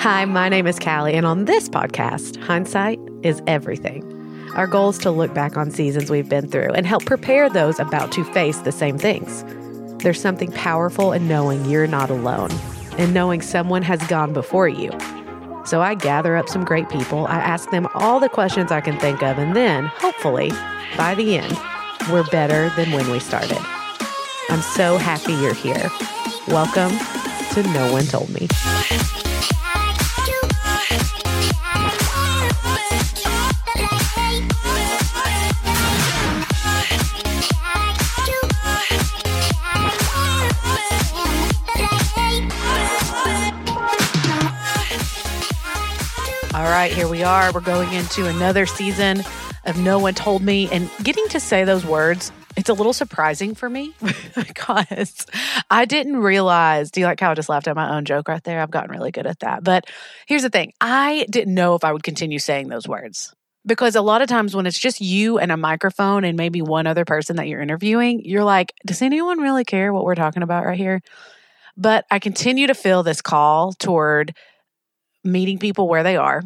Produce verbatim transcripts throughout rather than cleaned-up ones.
Hi, my name is Callie, and on this podcast, hindsight is everything. Our goal is to look back on seasons we've been through and help prepare those about to face the same things. There's something powerful in knowing you're not alone and knowing someone has gone before you. So I gather up some great people, I ask them all the questions I can think of, and then, hopefully, by the end, we're better than when we started. I'm so happy you're here. Welcome to No One Told Me. All right, here we are. We're going into another season of No One Told Me, and getting to say those words, it's a little surprising for me because I didn't realize, do you like how I just laughed at my own joke right there? I've gotten really good at that. But here's the thing. I didn't know if I would continue saying those words because a lot of times when it's just you and a microphone and maybe one other person that you're interviewing, you're like, does anyone really care what we're talking about right here? But I continue to feel this call toward meeting people where they are.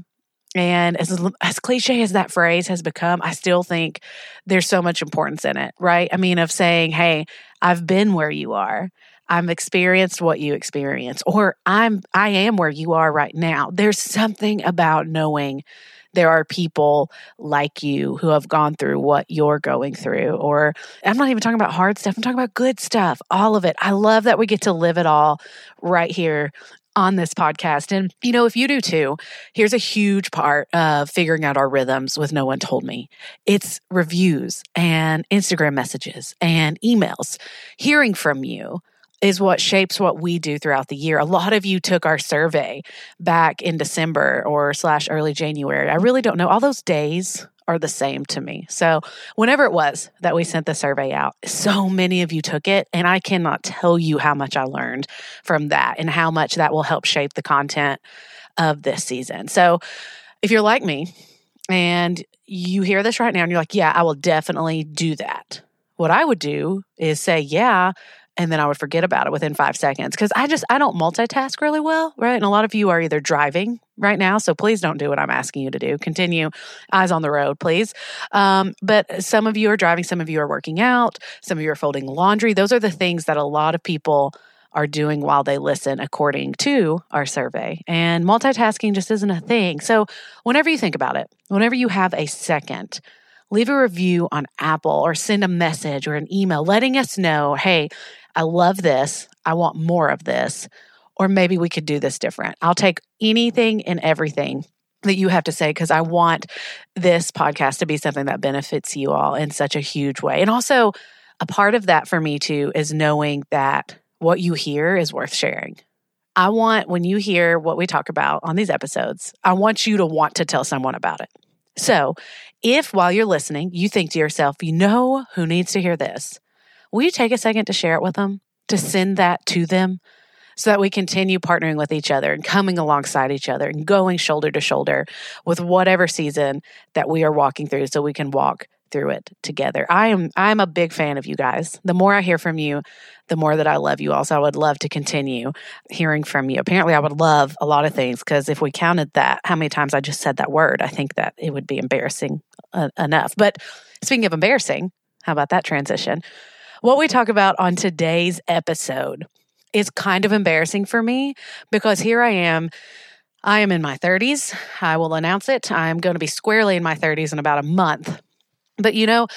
And as as cliche as that phrase has become, I still think there's so much importance in it, right? I mean, of saying, hey, I've been where you are. I've experienced what you experience, or I'm I am where you are right now. There's something about knowing there are people like you who have gone through what you're going through, or I'm not even talking about hard stuff. I'm talking about good stuff, all of it. I love that we get to live it all right here on this podcast. And, you know, if you do too, here's a huge part of figuring out our rhythms with No One Told Me. It's reviews and Instagram messages and emails. Hearing from you is what shapes what we do throughout the year. A lot of you took our survey back in December or slash early January. I really don't know. All those days are the same to me. So whenever it was that we sent the survey out, so many of you took it, and I cannot tell you how much I learned from that and how much that will help shape the content of this season. So if you're like me and you hear this right now and you're like, yeah, I will definitely do that. What I would do is say, yeah, and then I would forget about it within five seconds because I just, I don't multitask really well, right? And a lot of you are either driving right now, so please don't do what I'm asking you to do. Continue, eyes on the road, please. Um, but some of you are driving, some of you are working out, some of you are folding laundry. Those are the things that a lot of people are doing while they listen according to our survey. And multitasking just isn't a thing. So whenever you think about it, whenever you have a second, leave a review on Apple or send a message or an email letting us know, hey, I love this. I want more of this. Or maybe we could do this different. I'll take anything and everything that you have to say because I want this podcast to be something that benefits you all in such a huge way. And also, a part of that for me too is knowing that what you hear is worth sharing. I want, when you hear what we talk about on these episodes, I want you to want to tell someone about it. So if while you're listening, you think to yourself, you know who needs to hear this, will you take a second to share it with them, to send that to them so that we continue partnering with each other and coming alongside each other and going shoulder to shoulder with whatever season that we are walking through so we can walk through it together. I am I'm a big fan of you guys. The more I hear from you, the more that I love you all. So I would love to continue hearing from you. Apparently, I would love a lot of things because if we counted that, how many times I just said that word, I think that it would be embarrassing uh, enough. But speaking of embarrassing, how about that transition? What we talk about on today's episode is kind of embarrassing for me because here I am. I am in my thirties. I will announce it. I'm going to be squarely in my thirties in about a month. But, you know,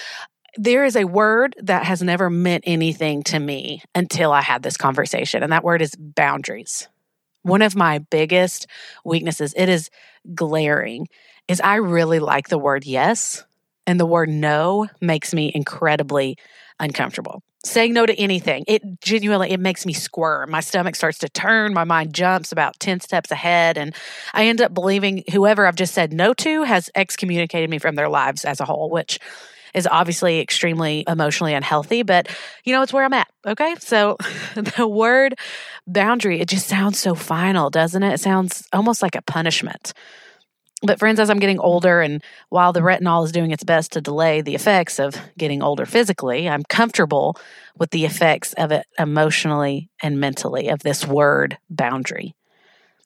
there is a word that has never meant anything to me until I had this conversation, and that word is boundaries. One of my biggest weaknesses, it is glaring, is I really like the word yes, and the word no makes me incredibly uncomfortable. Saying no to anything, it genuinely, it makes me squirm. My stomach starts to turn. My mind jumps about ten steps ahead. And I end up believing whoever I've just said no to has excommunicated me from their lives as a whole, which is obviously extremely emotionally unhealthy. But, you know, it's where I'm at. Okay. So the word boundary, it just sounds so final, doesn't it? It sounds almost like a punishment. But friends, as I'm getting older and while the retinol is doing its best to delay the effects of getting older physically, I'm comfortable with the effects of it emotionally and mentally of this word boundary.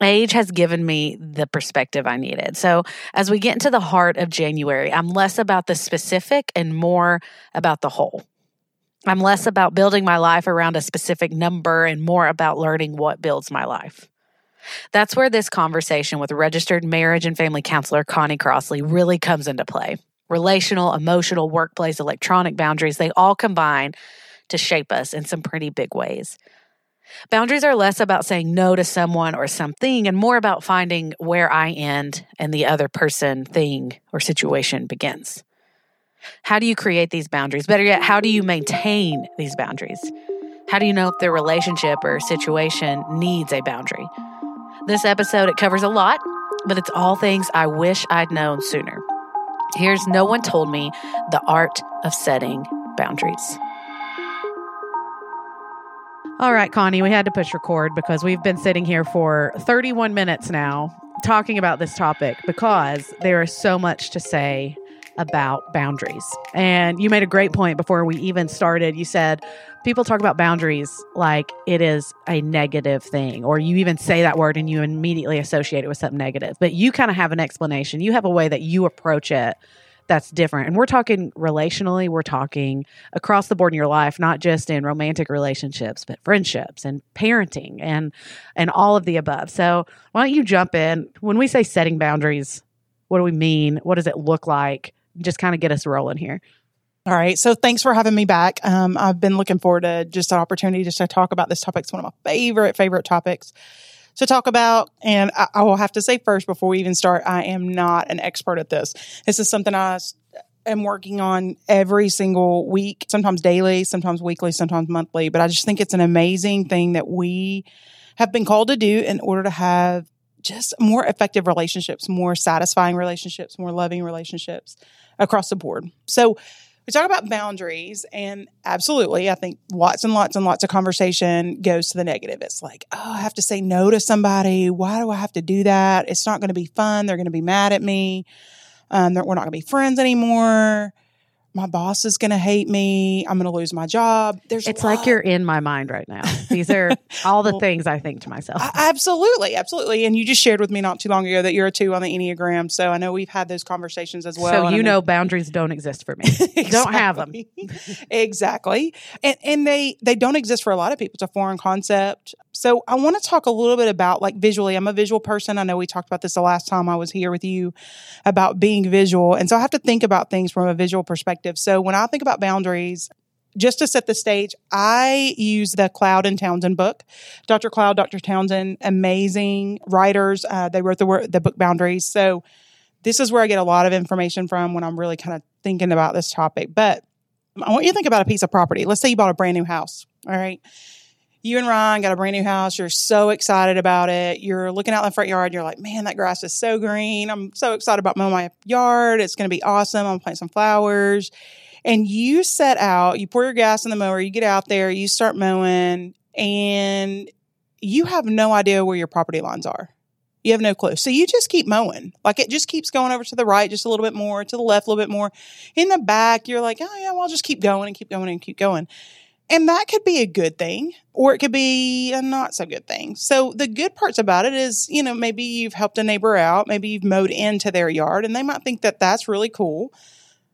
age has given me the perspective I needed. So as we get into the heart of January, I'm less about the specific and more about the whole. I'm less about building my life around a specific number and more about learning what builds my life. That's where this conversation with registered marriage and family counselor Connie Crossley really comes into play. Relational, emotional, workplace, electronic boundaries, they all combine to shape us in some pretty big ways. Boundaries are less about saying no to someone or something and more about finding where I end and the other person, thing, or situation begins. How do you create these boundaries? Better yet, how do you maintain these boundaries? How do you know if their relationship or situation needs a boundary? This episode, it covers a lot, but it's all things I wish I'd known sooner. Here's No One Told Me, The Art of Setting Boundaries. All right, Connie, we had to push record because we've been sitting here for thirty-one minutes now talking about this topic because there is so much to say about boundaries. And you made a great point before we even started. You said people talk about boundaries like it is a negative thing, or you even say that word and you immediately associate it with something negative. But you kind of have an explanation. You have a way that you approach it that's different. And we're talking relationally, we're talking across the board in your life, not just in romantic relationships, but friendships and parenting and and all of the above. So why don't you jump in? When we say setting boundaries, what do we mean? What does it look like? Just kind of get us rolling here. All right. So thanks for having me back. Um, I've been looking forward to just an opportunity just to talk about this topic. It's one of my favorite, favorite topics to talk about. And I, I will have to say first, before we even start, I am not an expert at this. This is something I am working on every single week, sometimes daily, sometimes weekly, sometimes monthly. But I just think it's an amazing thing that we have been called to do in order to have just more effective relationships, more satisfying relationships, more loving relationships across the board. So we talk about boundaries, and absolutely, I think lots and lots and lots of conversation goes to the negative. It's like, oh, I have to say no to somebody. Why do I have to do that? It's not going to be fun. They're going to be mad at me. Um, we're not going to be friends anymore. My boss is going to hate me. I'm going to lose my job. There's it's like you're in my mind right now. These are all the well, things I think to myself. I, absolutely. Absolutely. And you just shared with me not too long ago that you're a two on the Enneagram. So I know we've had those conversations as well. So you know, know boundaries don't exist for me. Exactly. Don't have them. Exactly. And, and they, they don't exist for a lot of people. It's a foreign concept. So I want to talk a little bit about, like, visually. I'm a visual person. I know we talked about this the last time I was here with you about being visual. And so I have to think about things from a visual perspective. So when I think about boundaries, just to set the stage, I use the Cloud and Townsend book. Doctor Cloud, Doctor Townsend, amazing writers. Uh, they wrote the, word, the book Boundaries. So this is where I get a lot of information from when I'm really kind of thinking about this topic. But I want you to think about a piece of property. Let's say you bought a brand new house. All right. You and Ryan got a brand new house. You're so excited about it. You're looking out in the front yard. You're like, man, that grass is so green. I'm so excited about mowing my yard. It's going to be awesome. I'm planting some flowers. And you set out, you pour your gas in the mower, you get out there, you start mowing, and you have no idea where your property lines are. You have no clue. So you just keep mowing. Like, it just keeps going over to the right just a little bit more, to the left a little bit more. In the back, you're like, oh, yeah, well, I'll just keep going and keep going and keep going. And that could be a good thing, or it could be a not so good thing. So the good parts about it is, you know, maybe you've helped a neighbor out, maybe you've mowed into their yard, and they might think that that's really cool,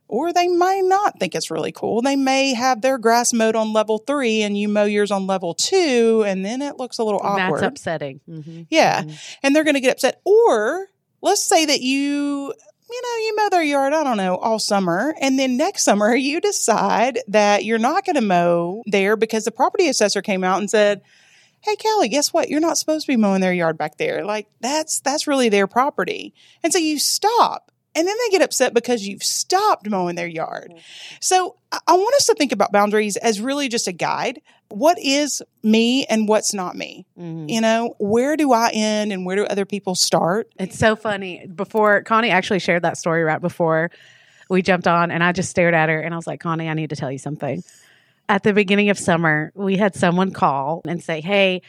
or they might not think it's really cool. They may have their grass mowed on level three and you mow yours on level two, and then it looks a little and awkward. That's upsetting. Mm-hmm. Yeah. Mm-hmm. And they're going to get upset. Or let's say that you... you know, you mow their yard, I don't know, all summer. And then next summer, you decide that you're not going to mow there because the property assessor came out and said, hey, Kelly, guess what? You're not supposed to be mowing their yard back there. Like, that's that's really their property. And so you stop. And then they get upset because you've stopped mowing their yard. So I, I want us to think about boundaries as really just a guide. What is me and what's not me? Mm-hmm. You know, where do I end and where do other people start? It's so funny. Before, Connie actually shared that story right before we jumped on, and I just stared at her and I was like, Connie, I need to tell you something. At the beginning of summer, we had someone call and say, hey,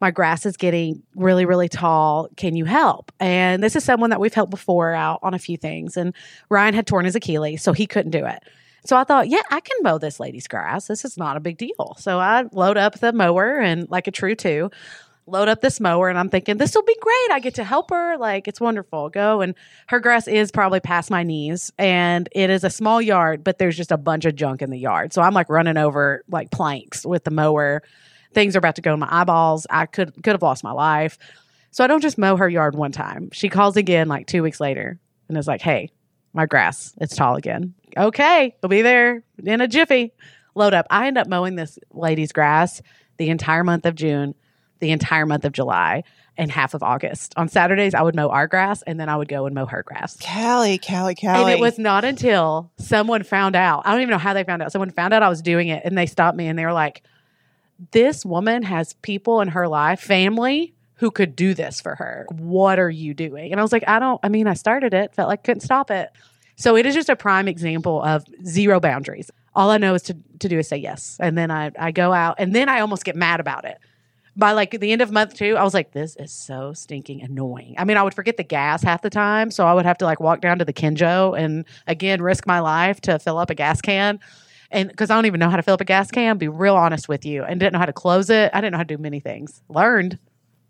my grass is getting really, really tall. Can you help? And this is someone that we've helped before out on a few things. And Ryan had torn his Achilles, so he couldn't do it. So I thought, yeah, I can mow this lady's grass. This is not a big deal. So I load up the mower and, like a true two, load up this mower, and I'm thinking, this will be great. I get to help her. Like, it's wonderful. Go. And her grass is probably past my knees, and it is a small yard, but there's just a bunch of junk in the yard. So I'm like running over like planks with the mower. Things are about to go in my eyeballs. I could could have lost my life. So I don't just mow her yard one time. She calls again like two weeks later and is like, hey, my grass, it's tall again. Okay, it'll be there in a jiffy. Load up. I end up mowing this lady's grass the entire month of June, the entire month of July, and half of August. On Saturdays, I would mow our grass, and then I would go and mow her grass. Callie, Callie, Callie. And it was not until someone found out. I don't even know how they found out. Someone found out I was doing it, and they stopped me, and they were like, this woman has people in her life, family, who could do this for her. What are you doing? And I was like, I don't, I mean, I started it, felt like I couldn't stop it. So it is just a prime example of zero boundaries. All I know is to, to do is say yes. And then I, I go out, and then I almost get mad about it. By like the end of month two, I was like, this is so stinking annoying. I mean, I would forget the gas half the time. So I would have to like walk down to the Kenjo and again, risk my life to fill up a gas can. And because I don't even know how to fill up a gas can, be real honest with you, and didn't know how to close it. I didn't know how to do many things. Learned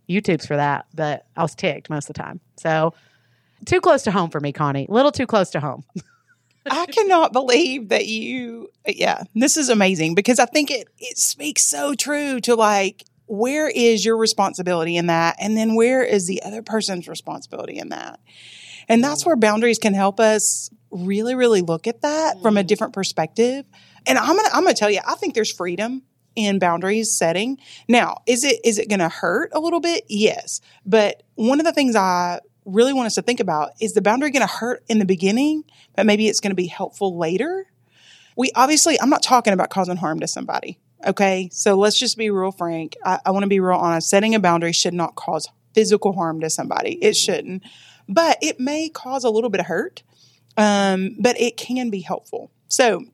YouTube's for that, but I was ticked most of the time. So too close to home for me, Connie. A little too close to home. I cannot believe that you, yeah, this is amazing, because I think it, it speaks so true to like, where is your responsibility in that? And then where is the other person's responsibility in that? And that's where boundaries can help us really, really look at that from a different perspective. And I'm going to, I'm going to tell you, I think there's freedom in boundaries setting. Now, is it, is it going to hurt a little bit? Yes. But one of the things I really want us to think about is, the boundary going to hurt in the beginning, but maybe it's going to be helpful later. We obviously, I'm not talking about causing harm to somebody. Okay. So let's just be real frank. I, I want to be real honest. Setting a boundary should not cause physical harm to somebody. It shouldn't, but it may cause a little bit of hurt. Um, but it can be helpful. So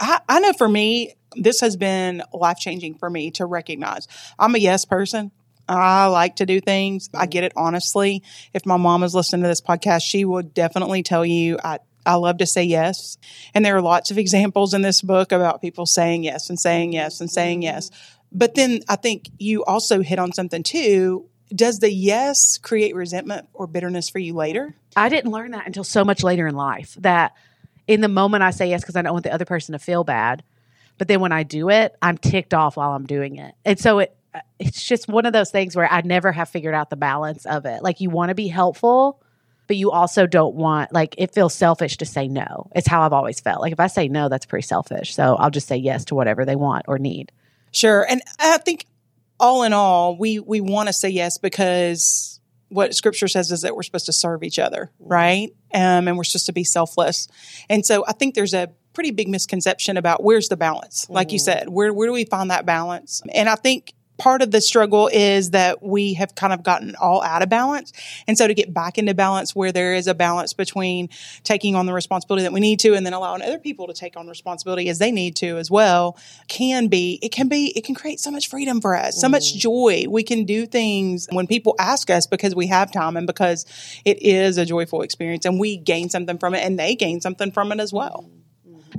I, I know for me, this has been life-changing for me to recognize. I'm a yes person. I like to do things. I get it honestly. If my mom is listening to this podcast, she will definitely tell you I, I love to say yes. And there are lots of examples in this book about people saying yes and saying yes and saying yes. But then I think you also hit on something too. Does the yes create resentment or bitterness for you later? I didn't learn that until so much later in life, that in the moment I say yes because I don't want the other person to feel bad. But then when I do it, I'm ticked off while I'm doing it. And so it it's just one of those things where I never have figured out the balance of it. Like, you want to be helpful, but you also don't want, like, it feels selfish to say no. It's how I've always felt. Like, if I say no, that's pretty selfish. So I'll just say yes to whatever they want or need. Sure. And I think all in all, we, we want to say yes because what scripture says is that we're supposed to serve each other, right? Um, and we're supposed to be selfless. And so I think there's a pretty big misconception about where's the balance. Like you said, where where do we find that balance? And I think part of the struggle is that we have kind of gotten all out of balance. And so to get back into balance, where there is a balance between taking on the responsibility that we need to, and then allowing other people to take on responsibility as they need to as well, can be, it can be, it can create so much freedom for us, so much joy. We can do things when people ask us because we have time and because it is a joyful experience, and we gain something from it, and they gain something from it as well.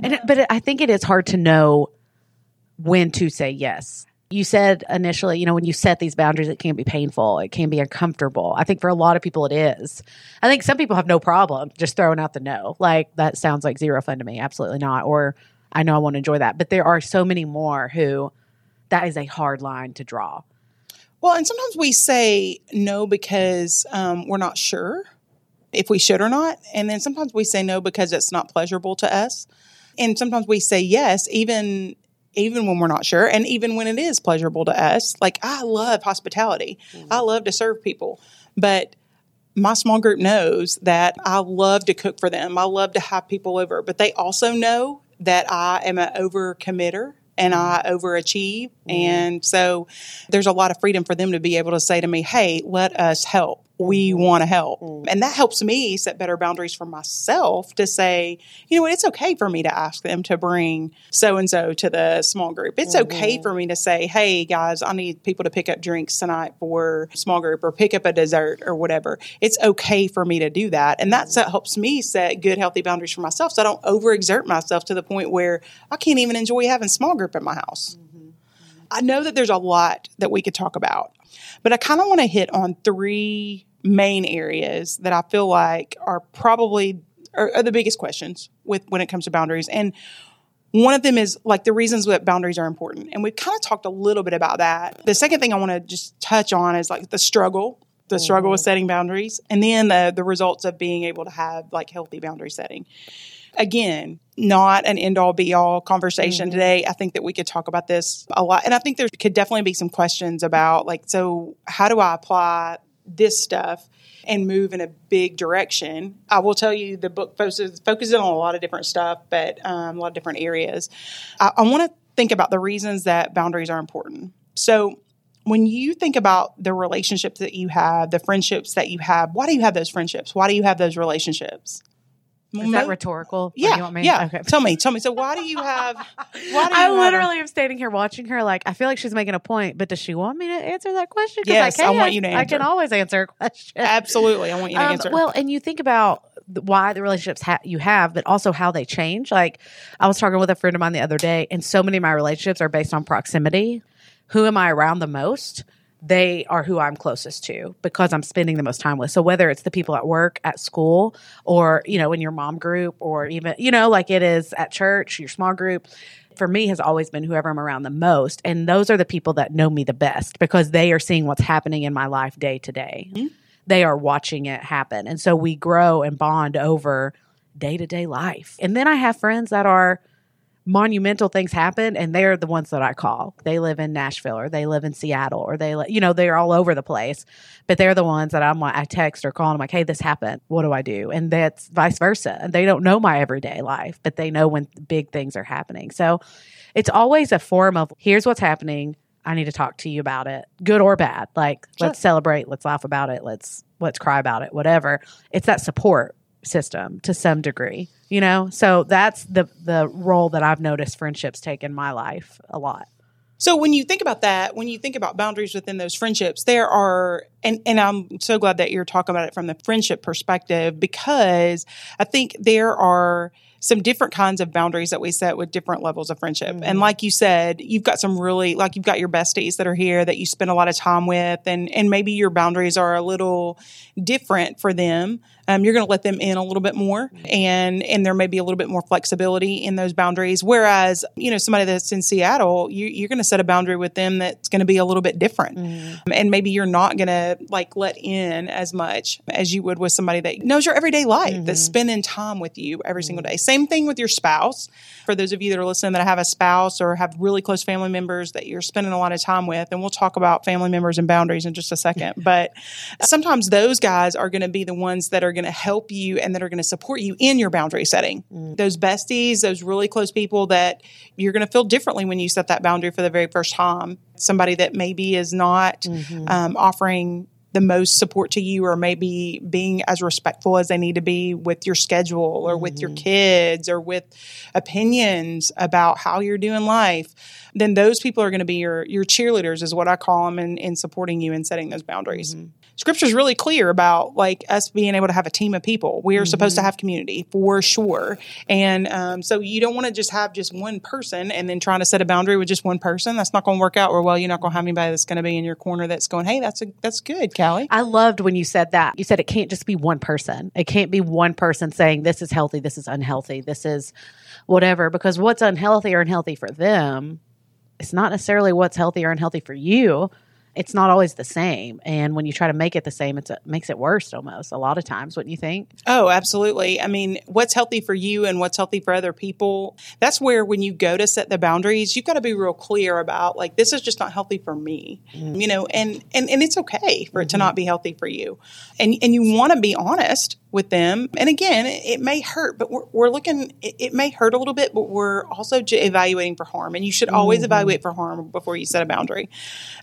And it, but it, I think it is hard to know when to say yes. You said initially, you know, when you set these boundaries, it can be painful. It can be uncomfortable. I think for a lot of people, it is. I think some people have no problem just throwing out the no. Like, that sounds like zero fun to me. Absolutely not. Or, I know I won't enjoy that. But there are so many more who that is a hard line to draw. Well, and sometimes we say no because um, we're not sure if we should or not. And then sometimes we say no because it's not pleasurable to us. And sometimes we say yes, even even when we're not sure, and even when it is pleasurable to us. Like, I love hospitality. Mm-hmm. I love to serve people. But my small group knows that I love to cook for them. I love to have people over. But they also know that I am an overcommitter and I overachieve. Mm-hmm. And so there's a lot of freedom for them to be able to say to me, hey, let us help. We want to help. And that helps me set better boundaries for myself to say, you know what, it's okay for me to ask them to bring so-and-so to the small group. It's mm-hmm. okay for me to say, hey, guys, I need people to pick up drinks tonight for small group, or pick up a dessert or whatever. It's okay for me to do that. And that's, that helps me set good, healthy boundaries for myself, so I don't overexert myself to the point where I can't even enjoy having small group in my house. Mm-hmm. I know that there's a lot that we could talk about, but I kind of want to hit on three main areas that I feel like are probably are, are the biggest questions with when it comes to boundaries. And one of them is like the reasons that boundaries are important. And we've kind of talked a little bit about that. The second thing I want to just touch on is like the struggle, the mm-hmm. struggle with setting boundaries, and then the, the results of being able to have like healthy boundary setting. Again, not an end-all be-all conversation mm-hmm. today. I think that we could talk about this a lot. And I think there could definitely be some questions about like, so how do I apply this stuff and move in a big direction? I will tell you the book focuses, focuses on a lot of different stuff, but um, a lot of different areas. I, I want to think about the reasons that boundaries are important. So when you think about the relationships that you have, the friendships that you have, why do you have those friendships? Why do you have those relationships? Is no. that rhetorical? Yeah. You want me? Yeah. Okay. Tell me. Tell me. So why do you have... Why do I you literally have, am standing here watching her like, I feel like she's making a point, but does she want me to answer that question? Yes, I, can. I want you to answer. I can always answer a question. Absolutely. I want you to um, answer. Well, and you think about why the relationships ha- you have, but also how they change. Like, I was talking with a friend of mine the other day, and so many of my relationships are based on proximity. Who am I around the most? They are who I'm closest to because I'm spending the most time with. So whether it's the people at work, at school, or, you know, in your mom group, or even, you know, like it is at church, your small group, for me has always been whoever I'm around the most. And those are the people that know me the best because they are seeing what's happening in my life day to day. Mm-hmm. They are watching it happen. And so we grow and bond over day to day life. And then I have friends that are monumental things happen, and they're the ones that I call. They live in Nashville, or they live in Seattle, or they, you know, they're all over the place, but they're the ones that I'm like, I text or call, and I'm like, hey, this happened. What do I do? And that's vice versa. And they don't know my everyday life, but they know when big things are happening. So it's always a form of, here's what's happening. I need to talk to you about it, good or bad. Like, sure. Let's celebrate. Let's laugh about it. Let's, let's cry about it, whatever. It's that support system to some degree, you know? So that's the the role that I've noticed friendships take in my life a lot. So when you think about that, when you think about boundaries within those friendships, there are, and, and I'm so glad that you're talking about it from the friendship perspective, because I think there are some different kinds of boundaries that we set with different levels of friendship. Mm-hmm. And like you said, you've got some really, like you've got your besties that are here that you spend a lot of time with, and, and maybe your boundaries are a little different for them. Um, you're going to let them in a little bit more, and, and there may be a little bit more flexibility in those boundaries. Whereas, you know, somebody that's in Seattle, you, you're going to set a boundary with them that's going to be a little bit different. Mm-hmm. Um, and maybe you're not going to like let in as much as you would with somebody that knows your everyday life, mm-hmm. that's spending time with you every mm-hmm. single day. Same thing with your spouse. For those of you that are listening that have a spouse or have really close family members that you're spending a lot of time with, and we'll talk about family members and boundaries in just a second, but sometimes those guys are going to be the ones that are going to help you and that are going to support you in your boundary setting. Mm. Those besties, those really close people that you're going to feel differently when you set that boundary for the very first time. Somebody that maybe is not mm-hmm. um, offering the most support to you, or maybe being as respectful as they need to be with your schedule, or mm-hmm. with your kids, or with opinions about how you're doing life, then those people are going to be your your cheerleaders is what I call them in, in supporting you and setting those boundaries. Mm-hmm. Scripture is really clear about like us being able to have a team of people. We are mm-hmm. supposed to have community for sure. And um, so you don't want to just have just one person and then trying to set a boundary with just one person. That's not going to work out or well. You're not going to have anybody that's going to be in your corner that's going, hey, that's a, that's good, Callie. I loved when you said that. You said it can't just be one person. It can't be one person saying this is healthy, this is unhealthy, this is whatever, because what's unhealthy or unhealthy for them, it's not necessarily what's healthy or unhealthy for you. It's not always the same. And when you try to make it the same, it's, it makes it worse almost a lot of times, wouldn't you think? Oh, absolutely. I mean, what's healthy for you and what's healthy for other people, that's where when you go to set the boundaries, you've got to be real clear about like, this is just not healthy for me, mm-hmm. you know, and, and, and it's okay for it to mm-hmm. not be healthy for you. And, and you want to be honest with them. And again, it may hurt, but we're, we're looking, it, it may hurt a little bit, but we're also j- evaluating for harm. And you should always mm-hmm. evaluate for harm before you set a boundary.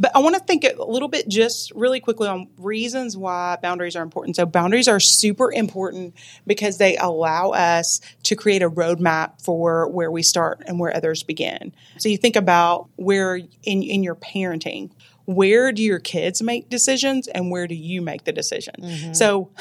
But I want to think a little bit just really quickly on reasons why boundaries are important. So boundaries are super important because they allow us to create a roadmap for where we start and where others begin. So you think about where in, in your parenting, where do your kids make decisions and where do you make the decision? Mm-hmm. So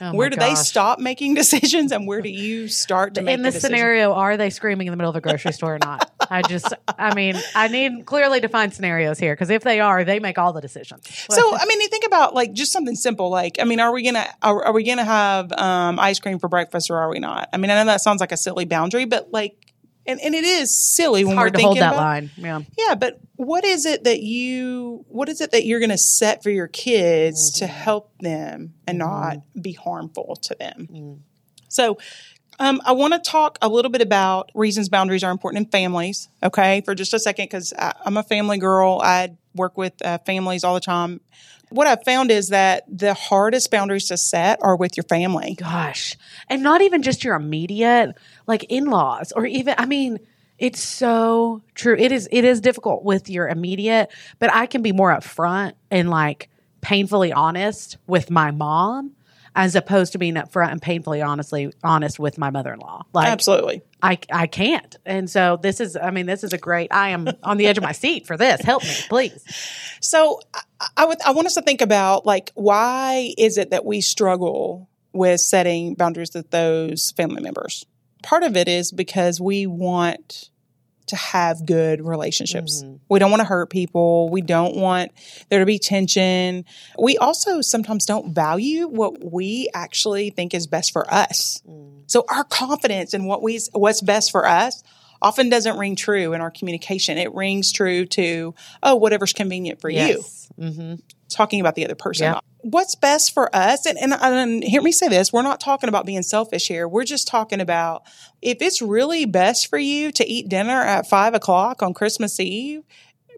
oh where do gosh. they stop making decisions and where do you start to in make the decision? In this scenario, are they screaming in the middle of a grocery store or not? I just, I mean, I need clearly defined scenarios here, because if they are, they make all the decisions. So, I mean, you think about like just something simple. Like, I mean, are we going to, are, are we going to have um, ice cream for breakfast, or are we not? I mean, I know that sounds like a silly boundary, but like, and, and it is silly, it's when hard we're to thinking hold that about, line. Yeah. Yeah. But what is it that you, what is it that you're going to set for your kids mm-hmm. to help them and mm-hmm. not be harmful to them? Mm-hmm. So, Um, I want to talk a little bit about reasons boundaries are important in families, okay, for just a second, because I'm a family girl. I work with uh, families all the time. What I've found is that the hardest boundaries to set are with your family. Gosh. And not even just your immediate, like, in-laws or even, I mean, it's so true. It is, it is difficult with your immediate, but I can be more upfront and, like, painfully honest with my mom, as opposed to being upfront and painfully honestly honest with my mother-in-law. Like, absolutely. I, I can't. And so this is, I mean, this is a great, I am on the edge of my seat for this. Help me, please. So I, I would, I want us to think about, like, why is it that we struggle with setting boundaries with those family members? Part of it is because we want to have good relationships. Mm-hmm. We don't want to hurt people. We don't want there to be tension. We also sometimes don't value what we actually think is best for us. Mm. So our confidence in what we what's best for us often doesn't ring true in our communication. It rings true to, oh, whatever's convenient for yes. you. Mm-hmm. Talking about the other person. Yep. What's best for us? And, and, and hear me say this. We're not talking about being selfish here. We're just talking about, if it's really best for you to eat dinner at five o'clock on Christmas Eve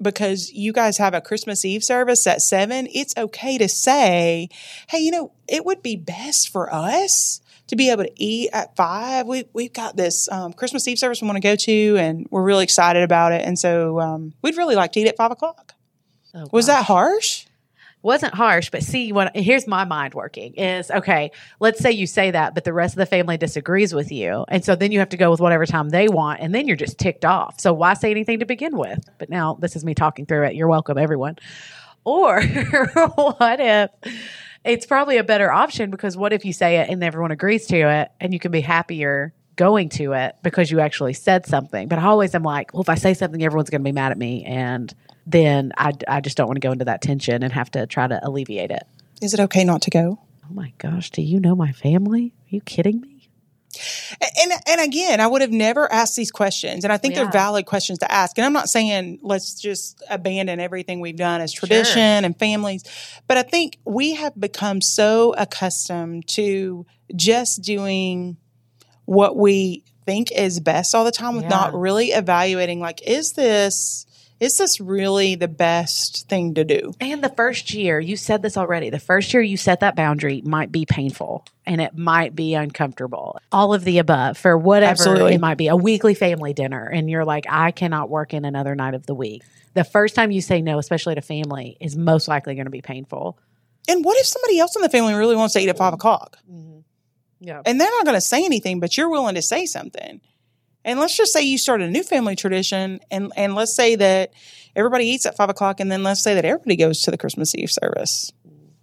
because you guys have a Christmas Eve service at seven, it's okay to say, hey, you know, it would be best for us to be able to eat at five. We, we've got this um, Christmas Eve service we want to go to, and we're really excited about it. And so um, we'd really like to eat at five o'clock. Oh, was that harsh? Wasn't harsh, but see, what, here's my mind working is, okay, let's say you say that, but the rest of the family disagrees with you. And so then you have to go with whatever time they want, and then you're just ticked off. So why say anything to begin with? But now this is me talking through it. You're welcome, everyone. Or what if it's probably a better option, because what if you say it and everyone agrees to it, and you can be happier going to it because you actually said something. But I always am like, well, if I say something, everyone's going to be mad at me. And then I, I just don't want to go into that tension and have to try to alleviate it. Is it okay not to go? Oh my gosh. Do you know my family? Are you kidding me? And and again, I would have never asked these questions. And I think yeah. they're valid questions to ask. And I'm not saying let's just abandon everything we've done as tradition sure. and families. But I think we have become so accustomed to just doing what we think is best all the time, with yeah. not really evaluating, like, is this is this really the best thing to do? And the first year, you said this already, the first year you set that boundary might be painful, and it might be uncomfortable. All of the above for whatever Absolutely. It might be, a weekly family dinner, and you're like, I cannot work in another night of the week. The first time you say no, especially to family, is most likely going to be painful. And what if somebody else in the family really wants to eat at five o'clock? Mm-hmm. Yeah. And they're not going to say anything, but you're willing to say something. And let's just say you start a new family tradition, and, and let's say that everybody eats at five o'clock, and then let's say that everybody goes to the Christmas Eve service.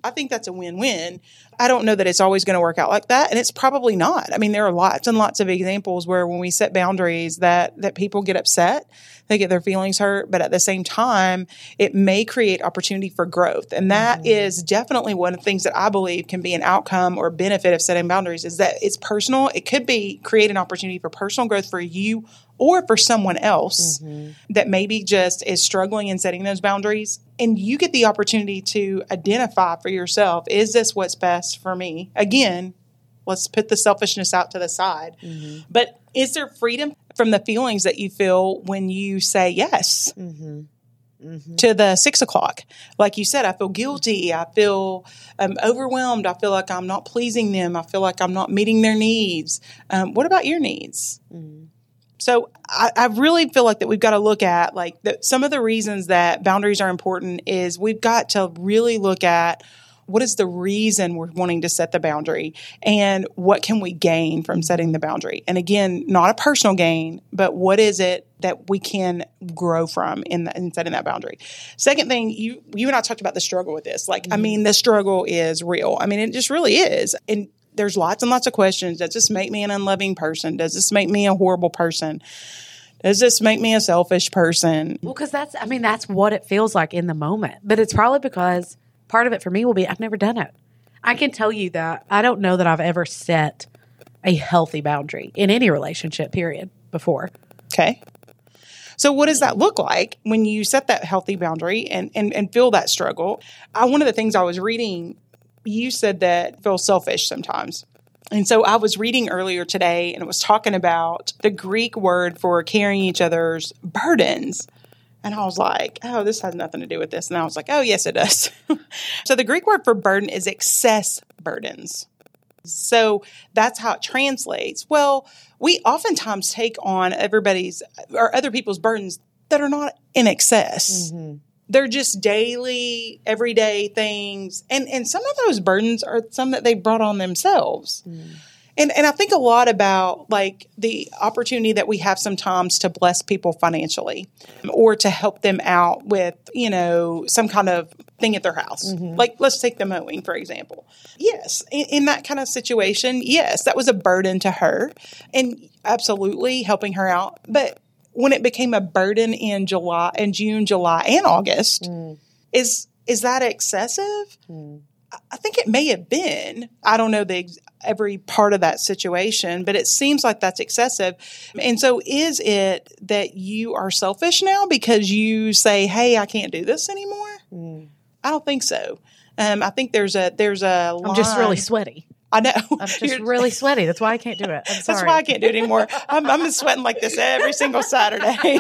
I think that's a win-win. I don't know that it's always going to work out like that, and it's probably not. I mean, there are lots and lots of examples where when we set boundaries that, that people get upset, they get their feelings hurt, but at the same time, it may create opportunity for growth. And that mm-hmm. is definitely one of the things that I believe can be an outcome or benefit of setting boundaries, is that it's personal. It could be create an opportunity for personal growth for you or for someone else mm-hmm. that maybe just is struggling in setting those boundaries. And you get the opportunity to identify for yourself, is this what's best for me? Again, let's put the selfishness out to the side. Mm-hmm. But is there freedom from the feelings that you feel when you say yes mm-hmm. Mm-hmm. to the six o'clock? Like you said, I feel guilty. I feel um, overwhelmed. I feel like I'm not pleasing them. I feel like I'm not meeting their needs. Um, what about your needs? Mm-hmm. So I, I really feel like that we've got to look at, like, the, some of the reasons that boundaries are important is we've got to really look at what is the reason we're wanting to set the boundary, and what can we gain from setting the boundary? And again, not a personal gain, but what is it that we can grow from in, the, in setting that boundary? Second thing, you you and I talked about the struggle with this. Like, mm-hmm. I mean, the struggle is real. I mean, it just really is. And there's lots and lots of questions. Does this make me an unloving person? Does this make me a horrible person? Does this make me a selfish person? Well, because that's, I mean, that's what it feels like in the moment. But it's probably because part of it for me will be I've never done it. I can tell you that I don't know that I've ever set a healthy boundary in any relationship period before. Okay. So what does that look like when you set that healthy boundary and, and, and feel that struggle? I, one of the things I was reading, you said that feel selfish sometimes. And so I was reading earlier today and it was talking about the Greek word for carrying each other's burdens. And I was like, oh, this has nothing to do with this. And I was like, oh, yes, it does. So the Greek word for burden is excess burdens. So that's how it translates. Well, we oftentimes take on everybody's or other people's burdens that are not in excess. Mm-hmm. They're just daily, everyday things. And and some of those burdens are some that they brought on themselves. Mm. And and I think a lot about like the opportunity that we have sometimes to bless people financially or to help them out with, you know, some kind of thing at their house. Mm-hmm. Like let's take the mowing, for example. Yes. In, in that kind of situation, yes, that was a burden to her and absolutely helping her out. But when it became a burden in July in June, July and August, mm. is, is that excessive? Mm. I think it may have been, I don't know the every part of that situation, but it seems like that's excessive. And so is it that you are selfish now because you say, hey, I can't do this anymore? Mm. I don't think so. Um, I think there's a, there's a line. I'm just really sweaty. I know. I'm just You're, really sweaty. That's why I can't do it. I'm sorry. That's why I can't do it anymore. I'm, I'm sweating like this every single Saturday.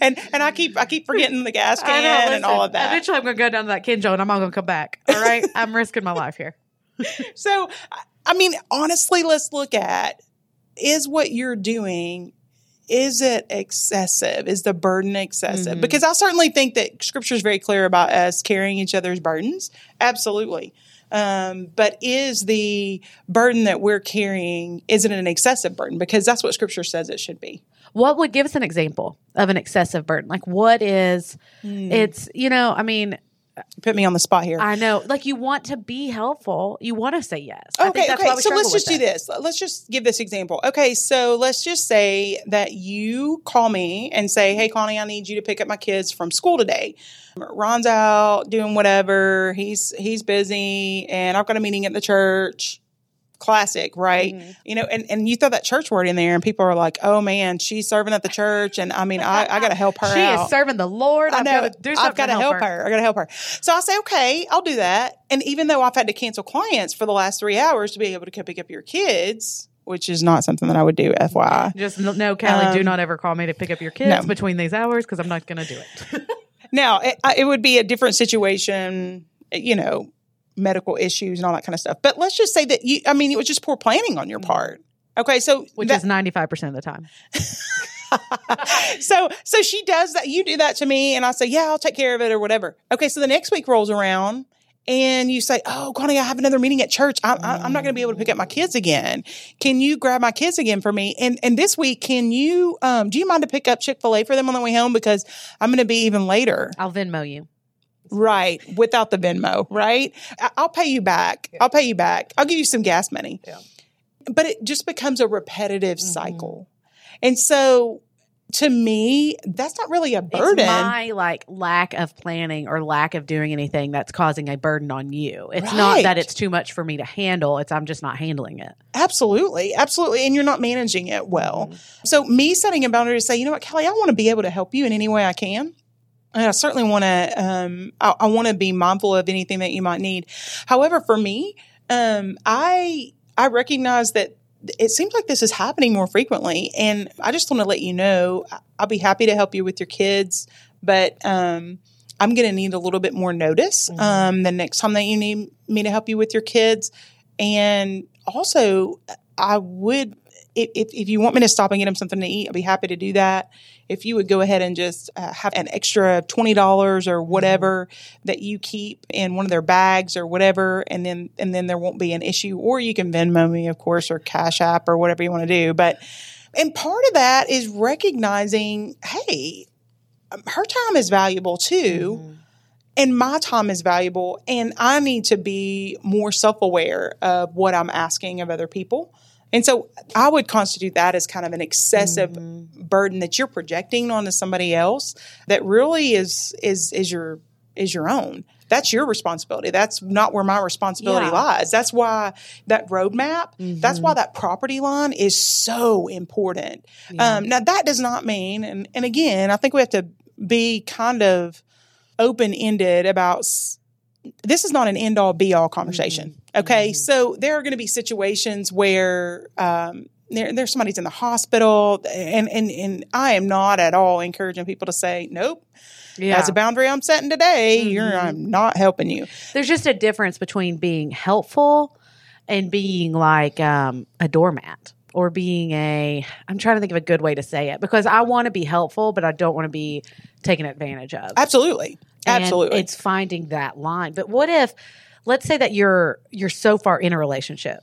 and and I keep I keep forgetting the gas can know, listen, and all of that. Eventually I'm going to go down to that Kenjo and I'm not going to come back. All right? I'm risking my life here. So, I mean, honestly, let's look at, is what you're doing, is it excessive? Is the burden excessive? Mm-hmm. Because I certainly think that Scripture is very clear about us carrying each other's burdens. Absolutely. Um, but is the burden that we're carrying, is it an excessive burden? Because that's what Scripture says it should be. What would give us an example of an excessive burden? Like what is, mm. it's, you know, I mean. Put me on the spot here. I know. Like you want to be helpful. You want to say yes. Okay, I think that's okay. Why we so let's just do this. Let's just give this example. Okay, so let's just say that you call me and say, hey, Connie, I need you to pick up my kids from school today. Ron's out doing whatever. He's he's busy and I've got a meeting at the church. Classic, right? Mm-hmm. You know, and, and you throw that church word in there and people are like, oh man, she's serving at the church. And I mean, I, I got to help her she out. She is serving the Lord. I know. I've got to help, help her. her. I got to help her. So I say, okay, I'll do that. And even though I've had to cancel clients for the last three hours to be able to come pick up your kids, which is not something that I would do, F Y I. Just no, Callie, um, do not ever call me to pick up your kids no. between these hours because I'm not going to do it. Now, it, it would be a different situation, you know, medical issues and all that kind of stuff. But let's just say that you, I mean, it was just poor planning on your part. Okay. So, which that, is ninety-five percent of the time. so, so she does that. You do that to me and I say, yeah, I'll take care of it or whatever. Okay. So the next week rolls around and you say, oh, Connie, I have another meeting at church. I, I, I'm not going to be able to pick up my kids again. Can you grab my kids again for me? And, and this week, can you, um, do you mind to pick up Chick-fil-A for them on the way home? Because I'm going to be even later. I'll Venmo you. Right. Without the Venmo, right? I'll pay you back. Yeah. I'll pay you back. I'll give you some gas money. Yeah. But it just becomes a repetitive mm-hmm. cycle. And so to me, that's not really a burden. It's my like lack of planning or lack of doing anything that's causing a burden on you. It's right. not that it's too much for me to handle. It's I'm just not handling it. Absolutely. Absolutely. And you're not managing it well. Mm-hmm. So me setting a boundary to say, you know what, Kelly, I want to be able to help you in any way I can. And I certainly want to, um, I, I want to be mindful of anything that you might need. However, for me, um, I, I recognize that it seems like this is happening more frequently. And I just want to let you know, I'll be happy to help you with your kids, but, um, I'm going to need a little bit more notice, mm-hmm. um, the next time that you need me to help you with your kids. And also I would, If, if if you want me to stop and get them something to eat, I'd be happy to do that. If you would go ahead and just uh, have an extra twenty dollars or whatever mm-hmm. that you keep in one of their bags or whatever, and then and then there won't be an issue. Or you can Venmo me, of course, or Cash App or whatever you want to do. But and part of that is recognizing, hey, her time is valuable too. Mm-hmm. And my time is valuable. And I need to be more self-aware of what I'm asking of other people. And so I would constitute that as kind of an excessive mm-hmm. burden that you're projecting onto somebody else that really is is is your is your own. That's your responsibility. That's not where my responsibility yeah. lies. That's why that roadmap, mm-hmm. that's why that property line is so important. Yeah. Um, now, that does not mean, and, and again, I think we have to be kind of open-ended about s- this is not an end-all, be-all conversation, mm-hmm. okay? Mm-hmm. So there are going to be situations where um, there, there's somebody's in the hospital, and, and, and I am not at all encouraging people to say, nope. Yeah. That's a boundary I'm setting today. Mm-hmm. You're, I'm not helping you. There's just a difference between being helpful and being like um, a doormat or being a, I'm trying to think of a good way to say it, because I want to be helpful, but I don't want to be taken advantage of. Absolutely. Absolutely. And it's finding that line. But what if, let's say that you're, you're so far in a relationship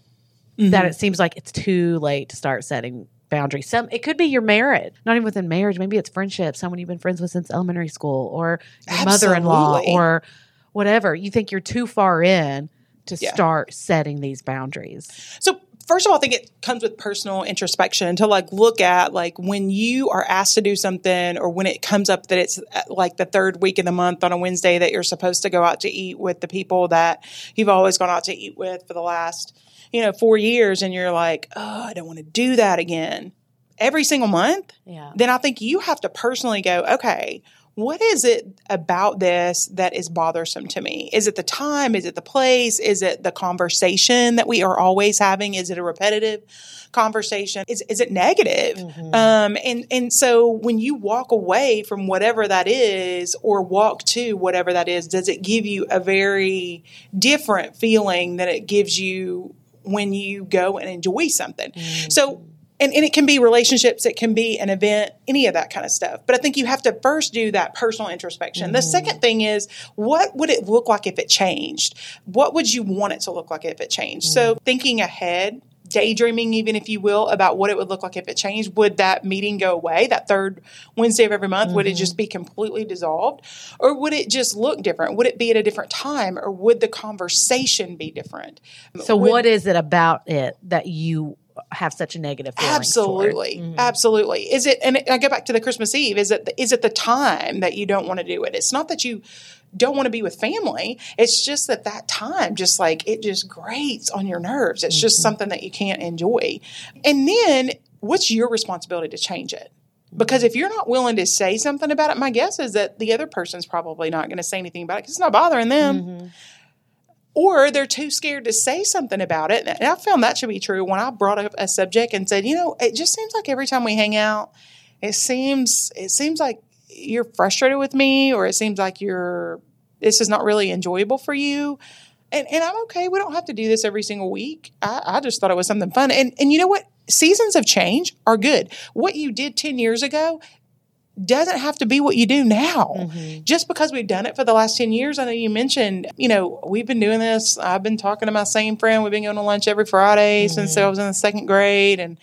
mm-hmm. that it seems like it's too late to start setting boundaries. Some it could be your marriage, not even within marriage. Maybe it's friendship, someone you've been friends with since elementary school, or your Absolutely. mother-in-law, or whatever. You think you're too far in to yeah. start setting these boundaries. So first of all, I think it comes with personal introspection to like look at like when you are asked to do something, or when it comes up that it's like the third week of the month on a Wednesday that you're supposed to go out to eat with the people that you've always gone out to eat with for the last you know, four years, and you're like, oh, I don't want to do that again every single month. Yeah. Then I think you have to personally go, okay, what is it about this that is bothersome to me? Is it the time? Is it the place? Is it the conversation that we are always having? Is it a repetitive conversation? Is is it negative? Mm-hmm. Um, and, and so when you walk away from whatever that is, or walk to whatever that is, does it give you a very different feeling than it gives you when you go and enjoy something? Mm-hmm. So, and, and it can be relationships, it can be an event, any of that kind of stuff. But I think you have to first do that personal introspection. Mm-hmm. The second thing is, what would it look like if it changed? What would you want it to look like if it changed? Mm-hmm. So thinking ahead, daydreaming, even if you will, about what it would look like if it changed. Would that meeting go away, that third Wednesday of every month? Mm-hmm. Would it just be completely dissolved? Or would it just look different? Would it be at a different time? Or would the conversation be different? So would, what is it about it that you have such a negative feeling? Absolutely. Mm-hmm. Absolutely. Is it, and I go back to the Christmas Eve, is it the, is it the time that you don't want to do it? It's not that you don't want to be with family. It's just that that time, just like it just grates on your nerves. It's mm-hmm. just something that you can't enjoy. And then what's your responsibility to change it? Because if you're not willing to say something about it, my guess is that the other person's probably not going to say anything about it because it's not bothering them. Mm-hmm. Or they're too scared to say something about it. And I found that to be true when I brought up a subject and said, you know, it just seems like every time we hang out, it seems it seems like you're frustrated with me, or it seems like you're this is not really enjoyable for you. And and I'm okay. We don't have to do this every single week. I, I just thought it was something fun. And and you know what? Seasons of change are good. What you did ten years ago doesn't have to be what you do now. Mm-hmm. Just because we've done it for the last ten years, I know you mentioned, you know, we've been doing this. I've been talking to my same friend. We've been going to lunch every Friday mm-hmm. since I was in the second grade. And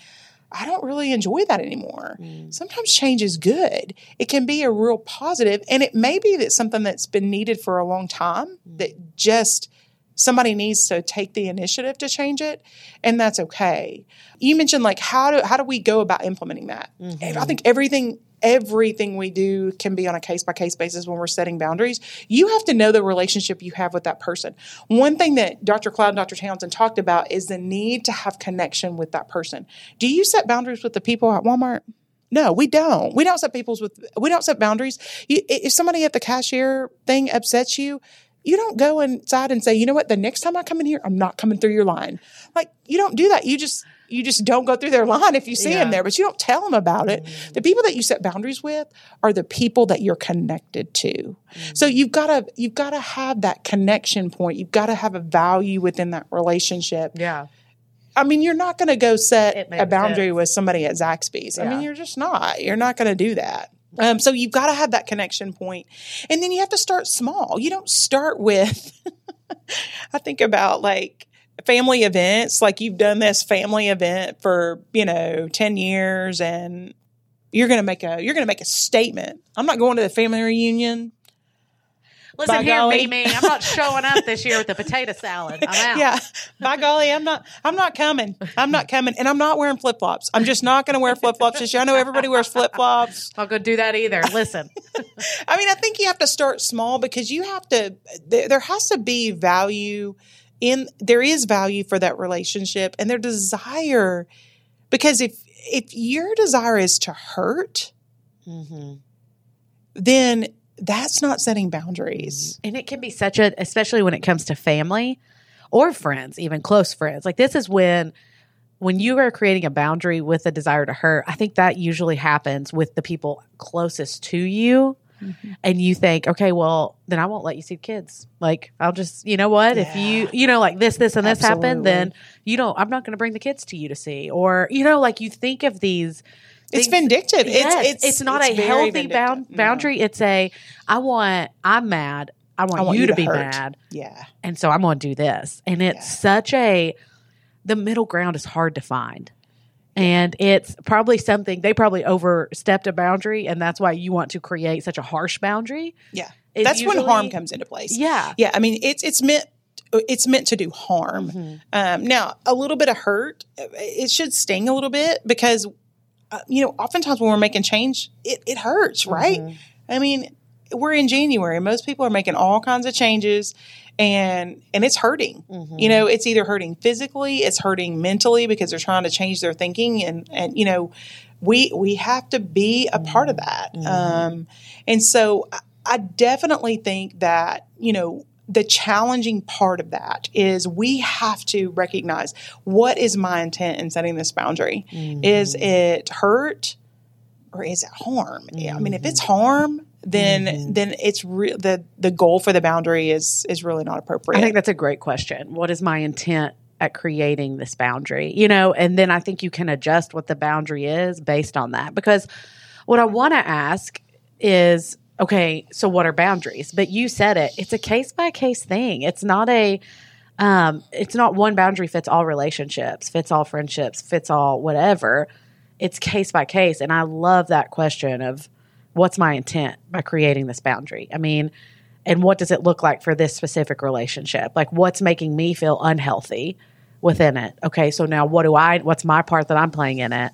I don't really enjoy that anymore. Mm. Sometimes change is good. It can be a real positive, and it may be that something that's been needed for a long time, that just somebody needs to take the initiative to change it, and that's okay. You mentioned like, how do, how do we go about implementing that? Mm-hmm. I think everything Everything we do can be on a case-by-case basis when we're setting boundaries. You have to know the relationship you have with that person. One thing that Doctor Cloud and Doctor Townsend talked about is the need to have connection with that person. Do you set boundaries with the people at Walmart? No, we don't. We don't set people's with. We don't set boundaries. You, if somebody at the cashier thing upsets you, you don't go inside and say, you know what, the next time I come in here, I'm not coming through your line. Like, you don't do that. You just... You just don't go through their line if you see yeah. them there, but you don't tell them about it. Mm-hmm. The people that you set boundaries with are the people that you're connected to. Mm-hmm. So you've got to you've got to have that connection point. You've got to have a value within that relationship. Yeah. I mean, you're not going to go set a boundary sense. with somebody at Zaxby's. Yeah. I mean, you're just not. You're not going to do that. Um, so you've got to have that connection point. And then you have to start small. You don't start with, I think about like, family events, like you've done this family event for, you know, ten years, and you're going to make a, you're going to make a statement. I'm not going to the family reunion. Listen by here, golly. Mimi, I'm not showing up this year with the potato salad. I'm out. Yeah. By golly, I'm not I'm not coming. I'm not coming. And I'm not wearing flip-flops. I'm just not going to wear flip-flops this year. I know everybody wears flip-flops. I'm not going to do that either. Listen. I mean, I think you have to start small because you have to – there has to be value in – there is value for that relationship and their desire. Because if if your desire is to hurt, mm-hmm. then – that's not setting boundaries. And it can be such a, especially when it comes to family or friends, even close friends. Like this is when, when you are creating a boundary with a desire to hurt, I think that usually happens with the people closest to you. Mm-hmm. And you think, okay, well, then I won't let you see kids. Like, I'll just, you know what, yeah. if you, you know, like this, this, and this Absolutely. happened, then you don't, I'm not going to bring the kids to you to see, or, you know, like you think of these It's things. vindictive. Yes. It's, it's it's not it's a healthy bound, boundary. No. It's a, I want, I'm mad. I want, I want you, you to be hurt. mad. Yeah. And so I'm going to do this. And it's yeah. such a, the middle ground is hard to find. And it's probably something, they probably overstepped a boundary. And that's why you want to create such a harsh boundary. Yeah. It's that's usually, when harm comes into place. Yeah. Yeah. I mean, it's, it's meant, it's meant to do harm. Mm-hmm. Um, now a little bit of hurt, it should sting a little bit because you know, oftentimes when we're making change, it, it hurts, right? Mm-hmm. I mean, we're in January. Most people are making all kinds of changes and and it's hurting. Mm-hmm. You know, it's either hurting physically, it's hurting mentally because they're trying to change their thinking. And, and you know, we we have to be a mm-hmm. part of that. Mm-hmm. Um, and so I, I definitely think that, you know, the challenging part of that is we have to recognize what is my intent in setting this boundary. Mm-hmm. Is it hurt or is it harm? Mm-hmm. I mean, if it's harm, then mm-hmm. then it's re- the the goal for the boundary is is really not appropriate. I think that's a great question. What is my intent at creating this boundary? You know, and then I think you can adjust what the boundary is based on that. Because what I want to ask is, okay, so what are boundaries? But you said it. It's a case-by-case thing. It's not a um, – it's not one boundary fits all relationships, fits all friendships, fits all whatever. It's case-by-case. And I love that question of what's my intent by creating this boundary? I mean, and what does it look like for this specific relationship? Like what's making me feel unhealthy within it? Okay, so now what do I – what's my part that I'm playing in it?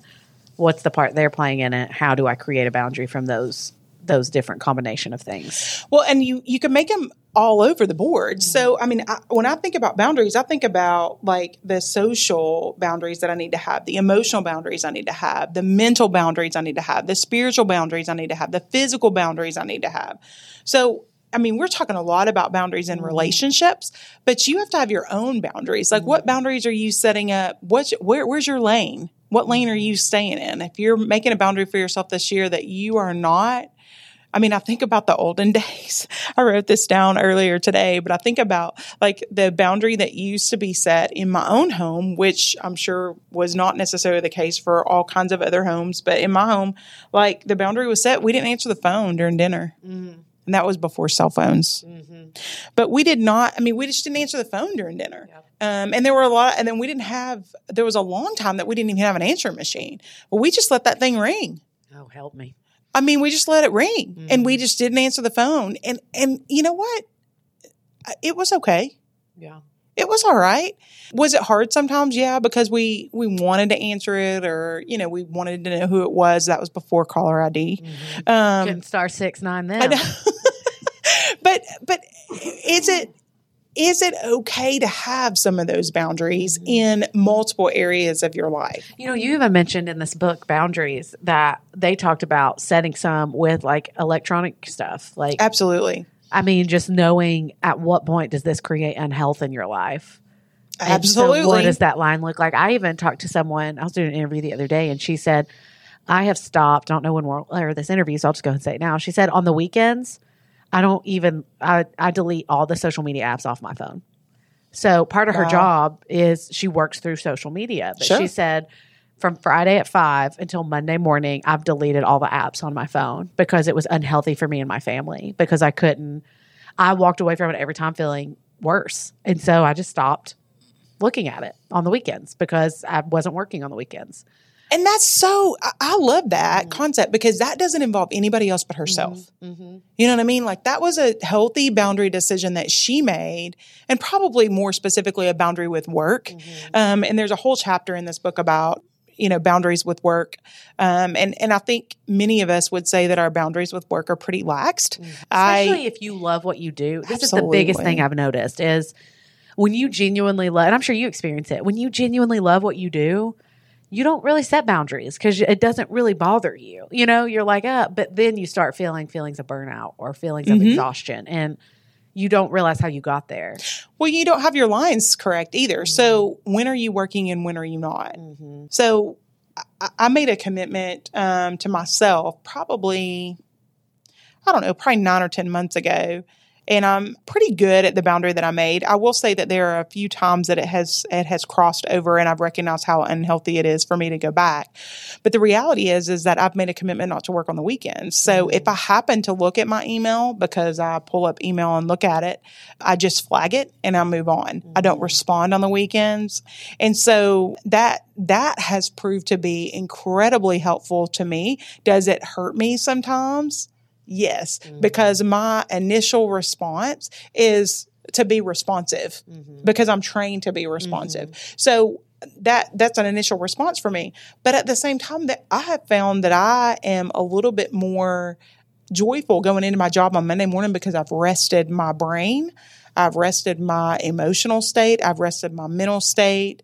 What's the part they're playing in it? How do I create a boundary from those – those different combination of things? Well, and you, you can make them all over the board. Mm-hmm. So, I mean, I, when I think about boundaries, I think about like the social boundaries that I need to have, the emotional boundaries I need to have, the mental boundaries I need to have, the spiritual boundaries I need to have, the physical boundaries I need to have. So, I mean, we're talking a lot about boundaries in relationships, but you have to have your own boundaries. Like mm-hmm. what boundaries are you setting up? What's, where, where's your lane? What lane are you staying in? If you're making a boundary for yourself this year that you are not, I mean, I think about the olden days. I wrote this down earlier today, but I think about like the boundary that used to be set in my own home, which I'm sure was not necessarily the case for all kinds of other homes. But in my home, like the boundary was set. We didn't answer the phone during dinner. Mm-hmm. And that was before cell phones. Mm-hmm. But we did not, I mean, we just didn't answer the phone during dinner. Yeah. Um, and there were a lot, and then we didn't have, there was a long time that we didn't even have an answering machine. Well, we just let that thing ring. Oh, help me. I mean, we just let it ring mm-hmm. and we just didn't answer the phone. And, and you know what? It was okay. Yeah. It was all right. Was it hard sometimes? Yeah, because we, we wanted to answer it or, you know, we wanted to know who it was. That was before caller I D. Mm-hmm. Um, Couldn't star six nine then. I know. but, but is it, is it okay to have some of those boundaries mm-hmm. in multiple areas of your life? You know, you even mentioned in this book, Boundaries, that they talked about setting some with like electronic stuff. Like Absolutely. I mean, just knowing at what point does this create unhealth in your life? Absolutely. So what does that line look like? I even talked to someone, I was doing an interview the other day, and she said, I have stopped, I don't know when we'll air this interview, so I'll just go ahead and say it now. She said, on the weekends, I don't even, I, I delete all the social media apps off my phone. So part of her wow. job is she works through social media. But sure. she said, from Friday at five until Monday morning, I've deleted all the apps on my phone because it was unhealthy for me and my family because I couldn't, I walked away from it every time feeling worse. And so I just stopped looking at it on the weekends because I wasn't working on the weekends. And that's so, I, I love that mm-hmm. concept, because that doesn't involve anybody else but herself. Mm-hmm. You know what I mean? Like, that was a healthy boundary decision that she made, and probably more specifically a boundary with work. Mm-hmm. Um, and there's a whole chapter in this book about, you know, boundaries with work. Um, and, and I think many of us would say that our boundaries with work are pretty laxed. Mm-hmm. Especially I, if you love what you do. This absolutely. is the biggest thing I've noticed is when you genuinely love, and I'm sure you experience it, when you genuinely love what you do, you don't really set boundaries because it doesn't really bother you. You know, you're like, uh, oh, but then you start feeling feelings of burnout or feelings mm-hmm. of exhaustion, and you don't realize how you got there. Well, you don't have your lines correct either. Mm-hmm. So when are you working and when are you not? Mm-hmm. So I, I made a commitment um, to myself probably, I don't know, probably nine or ten months ago. And I'm pretty good at the boundary that I made. I will say that there are a few times that it has it has crossed over, and I've recognized how unhealthy it is for me to go back. But the reality is, is that I've made a commitment not to work on the weekends. So if I happen to look at my email, because I pull up email and look at it, I just flag it and I move on. I don't respond on the weekends. And so that that has proved to be incredibly helpful to me. Does it hurt me sometimes? Yes, mm-hmm. because my initial response is to be responsive mm-hmm. because I'm trained to be responsive. Mm-hmm. So that that's an initial response for me. But at the same time, that I have found that I am a little bit more joyful going into my job on Monday morning because I've rested my brain. I've rested my emotional state. I've rested my mental state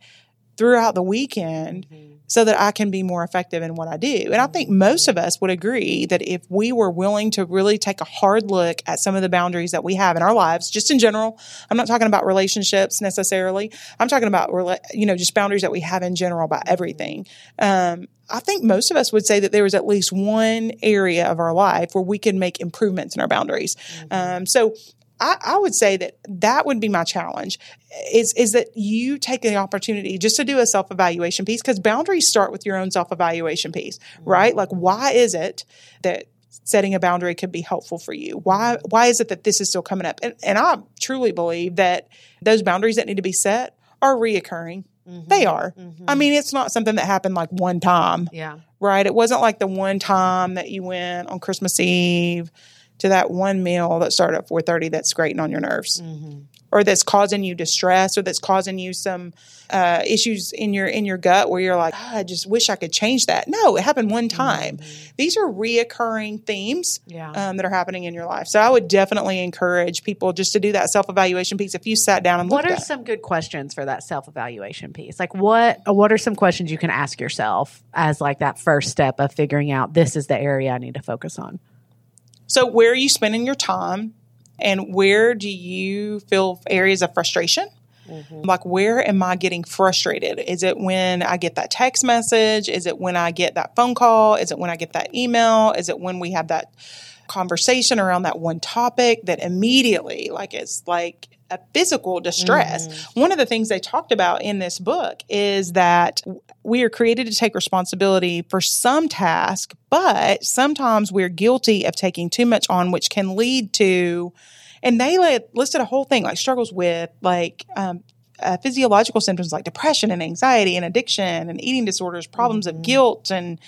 throughout the weekend. Mm-hmm. So that I can be more effective in what I do. And I think most of us would agree that if we were willing to really take a hard look at some of the boundaries that we have in our lives, just in general, I'm not talking about relationships necessarily. I'm talking about, you know, just boundaries that we have in general about everything. Um, I think most of us would say that there was at least one area of our life where we can make improvements in our boundaries. Um, so I, I would say that that would be my challenge is, is that you take the opportunity just to do a self-evaluation piece, because boundaries start with your own self-evaluation piece, right? Like, why is it that setting a boundary could be helpful for you? Why, why is it that this is still coming up? And, and I truly believe that those boundaries that need to be set are reoccurring. Mm-hmm. They are. Mm-hmm. I mean, it's not something that happened like one time, yeah, right? It wasn't like the one time that you went on Christmas Eve to that one meal that started at four thirty that's grating on your nerves mm-hmm. or that's causing you distress or that's causing you some uh, issues in your in your gut where you're like, oh, I just wish I could change that. No, it happened one time. Mm-hmm. These are reoccurring themes yeah. um, that are happening in your life. So I would definitely encourage people just to do that self-evaluation piece if you sat down and looked at it. What are some good questions for that self-evaluation piece? Like what, what are some questions you can ask yourself as like that first step of figuring out this is the area I need to focus on? So where are you spending your time, and where do you feel areas of frustration? Mm-hmm. Like, where am I getting frustrated? Is it when I get that text message? Is it when I get that phone call? Is it when I get that email? Is it when we have that conversation around that one topic that immediately, like, it's like a physical distress? Mm-hmm. One of the things they talked about in this book is that we are created to take responsibility for some task, but sometimes we're guilty of taking too much on, which can lead to, and they listed a whole thing, like struggles with like um, uh, physiological symptoms like depression and anxiety and addiction and eating disorders, problems mm-hmm. of guilt and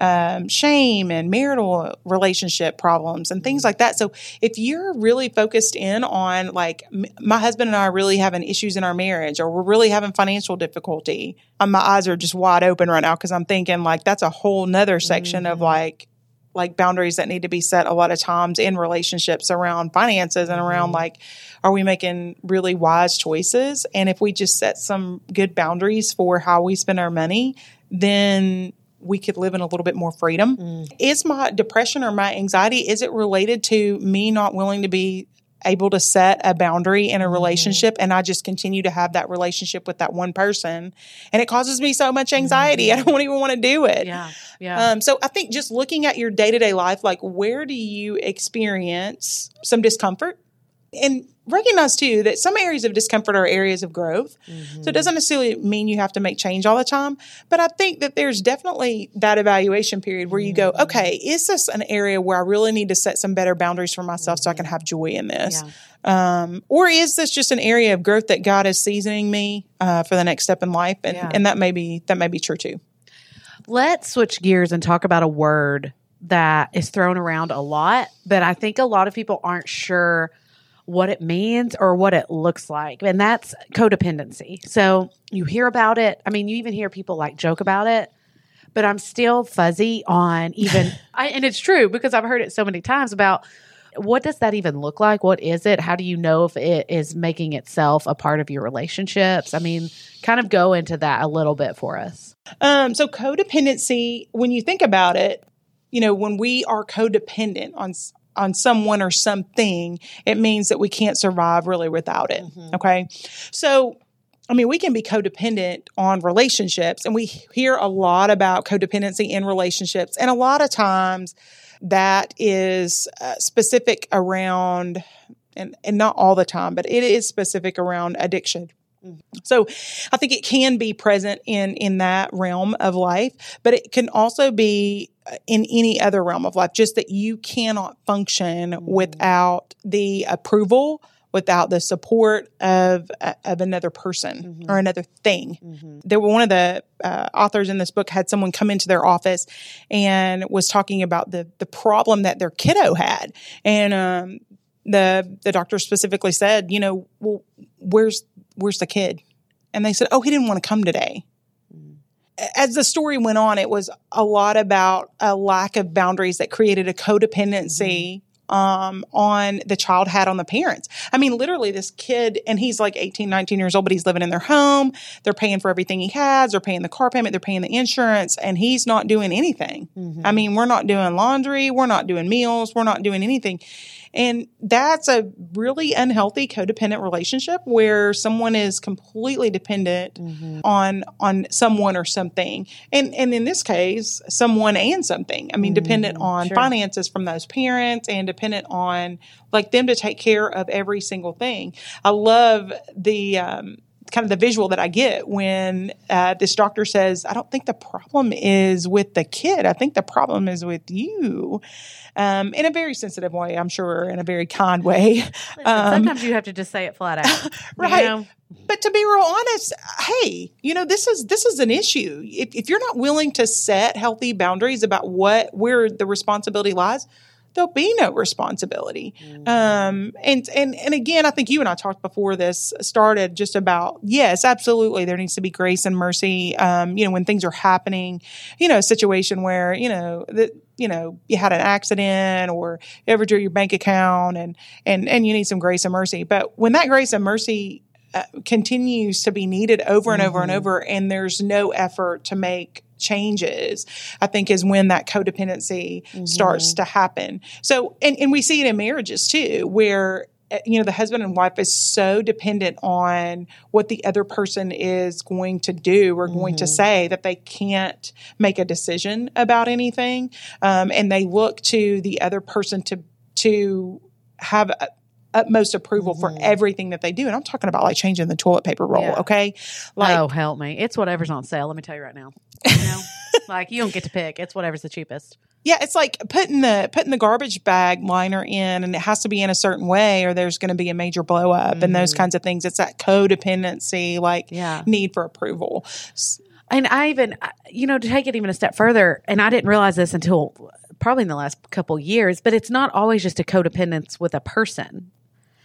um, shame and marital relationship problems and things like that. So if you're really focused in on like m- my husband and I are really having issues in our marriage, or we're really having financial difficulty, um, my eyes are just wide open right now because I'm thinking like that's a whole nother section mm-hmm. of like like boundaries that need to be set a lot of times in relationships around finances and around mm-hmm. like, are we making really wise choices? And if we just set some good boundaries for how we spend our money, then we could live in a little bit more freedom. Mm. Is my depression or my anxiety, is it related to me not willing to be able to set a boundary in a relationship mm. and I just continue to have that relationship with that one person, and it causes me so much anxiety. Mm. I don't even want to do it. Yeah, yeah. Um, so I think just looking at your day-to-day life, like where do you experience some discomfort? And recognize, too, that some areas of discomfort are areas of growth. Mm-hmm. So it doesn't necessarily mean you have to make change all the time. But I think that there's definitely that evaluation period where you go, okay, is this an area where I really need to set some better boundaries for myself mm-hmm. so I can have joy in this? Yeah. Um, or is this just an area of growth that God is seasoning me uh, for the next step in life? And, yeah. and that may be, that may be true, too. Let's switch gears and talk about a word that is thrown around a lot, but I think a lot of people aren't sure what it means or what it looks like. And that's codependency. So you hear about it. I mean, you even hear people like joke about it, but I'm still fuzzy on even, I, and it's true because I've heard it so many times about what does that even look like? What is it? How do you know if it is making itself a part of your relationships? I mean, kind of go into that a little bit for us. Um, so codependency, when you think about it, you know, when we are codependent on on someone or something, it means that we can't survive really without it. Mm-hmm. Okay. So, I mean, we can be codependent on relationships, and we hear a lot about codependency in relationships. And a lot of times that is uh, specific around, and, and not all the time, but it is specific around addiction. So I think it can be present in, in that realm of life, but it can also be in any other realm of life, just that you cannot function mm-hmm. without the approval, without the support of uh, of another person mm-hmm. or another thing. Mm-hmm. There were one of the uh, authors in this book had someone come into their office and was talking about the, the problem that their kiddo had. And um, the the doctor specifically said, you know, well, where's where's the kid? And they said, oh, he didn't want to come today. Mm. As the story went on, it was a lot about a lack of boundaries that created a codependency mm. um, on the child had on the parents. I mean, literally this kid, and he's like eighteen, nineteen years old, but he's living in their home. They're paying for everything he has. They're paying the car payment. They're paying the insurance, and he's not doing anything. Mm-hmm. I mean, we're not doing laundry. We're not doing meals. We're not doing anything. And that's a really unhealthy codependent relationship where someone is completely dependent mm-hmm. on on someone or something. And and in this case, someone and something. I mean, mm-hmm. dependent on sure. finances from those parents and dependent on like them to take care of every single thing. I love the um, kind of the visual that I get when uh, this doctor says, I don't think the problem is with the kid. I think the problem is with you. Um, in a very sensitive way, I'm sure, in a very kind way. Listen, um, sometimes you have to just say it flat out. Right. You know? But to be real honest, hey, you know, this is this is an issue. If, if you're not willing to set healthy boundaries about what where the responsibility lies, there'll be no responsibility. Mm-hmm. Um, and, and, and again, I think you and I talked before this started just about, yes, absolutely. There needs to be grace and mercy. Um, you know, when things are happening, you know, a situation where, you know, the, you know, you had an accident or you overdrew your bank account and, and, and you need some grace and mercy. But when that grace and mercy uh, continues to be needed over and mm-hmm. over and over, and there's no effort to make changes, I think is when that codependency mm-hmm. starts to happen. So, and, and we see it in marriages too, where, you know, the husband and wife is so dependent on what the other person is going to do or going mm-hmm. to say that they can't make a decision about anything. Um, and they look to the other person to, to have a, utmost approval mm-hmm. for everything that they do. And I'm talking about like changing the toilet paper roll, yeah. okay? Like, oh, help me. It's whatever's on sale, let me tell you right now. You know? Like, you don't get to pick. It's whatever's the cheapest. Yeah, it's like putting the putting the garbage bag liner in, and it has to be in a certain way or there's going to be a major blow up mm-hmm. and those kinds of things. It's that codependency, like yeah. need for approval. And I even, you know, to take it even a step further, and I didn't realize this until probably in the last couple years, but it's not always just a codependence with a person.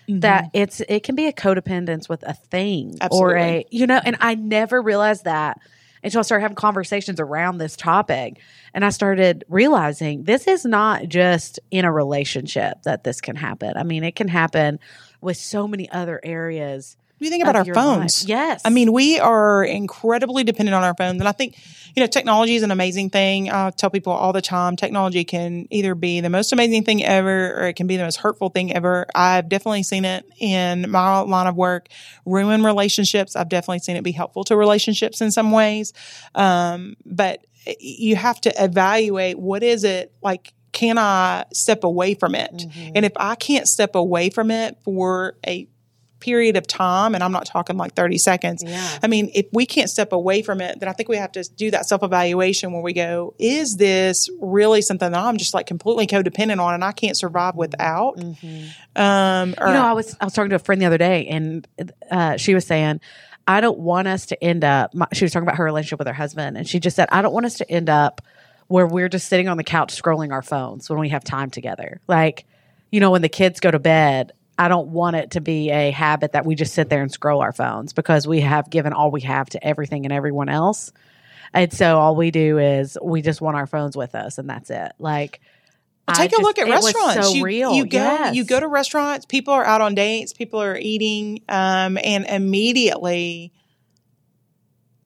Mm-hmm. That it's it can be a codependence with a thing Absolutely. Or a, you know, and I never realized that until I started having conversations around this topic. And I started realizing this is not just in a relationship that this can happen. I mean, it can happen with so many other areas. You think about our phones. Life. Yes. I mean, we are incredibly dependent on our phones. And I think, you know, technology is an amazing thing. I tell people all the time, technology can either be the most amazing thing ever or it can be the most hurtful thing ever. I've definitely seen it in my line of work ruin relationships. I've definitely seen it be helpful to relationships in some ways. Um, but you have to evaluate what is it like. Can I step away from it? Mm-hmm. And if I can't step away from it for a period of time, and I'm not talking like thirty seconds. Yeah. I mean, if we can't step away from it, then I think we have to do that self-evaluation where we go, is this really something that I'm just like completely codependent on and I can't survive without? Mm-hmm. Um, or, you know, I was, I was talking to a friend the other day and uh, she was saying, I don't want us to end up, my, she was talking about her relationship with her husband, and she just said, I don't want us to end up where we're just sitting on the couch scrolling our phones when we have time together. Like, you know, when the kids go to bed, I don't want it to be a habit that we just sit there and scroll our phones, because we have given all we have to everything and everyone else. And so all we do is we just want our phones with us, and that's it. Like, well, take I a just, look at restaurants. So you, real. you go, yes. you go to restaurants. People are out on dates. People are eating, um, and immediately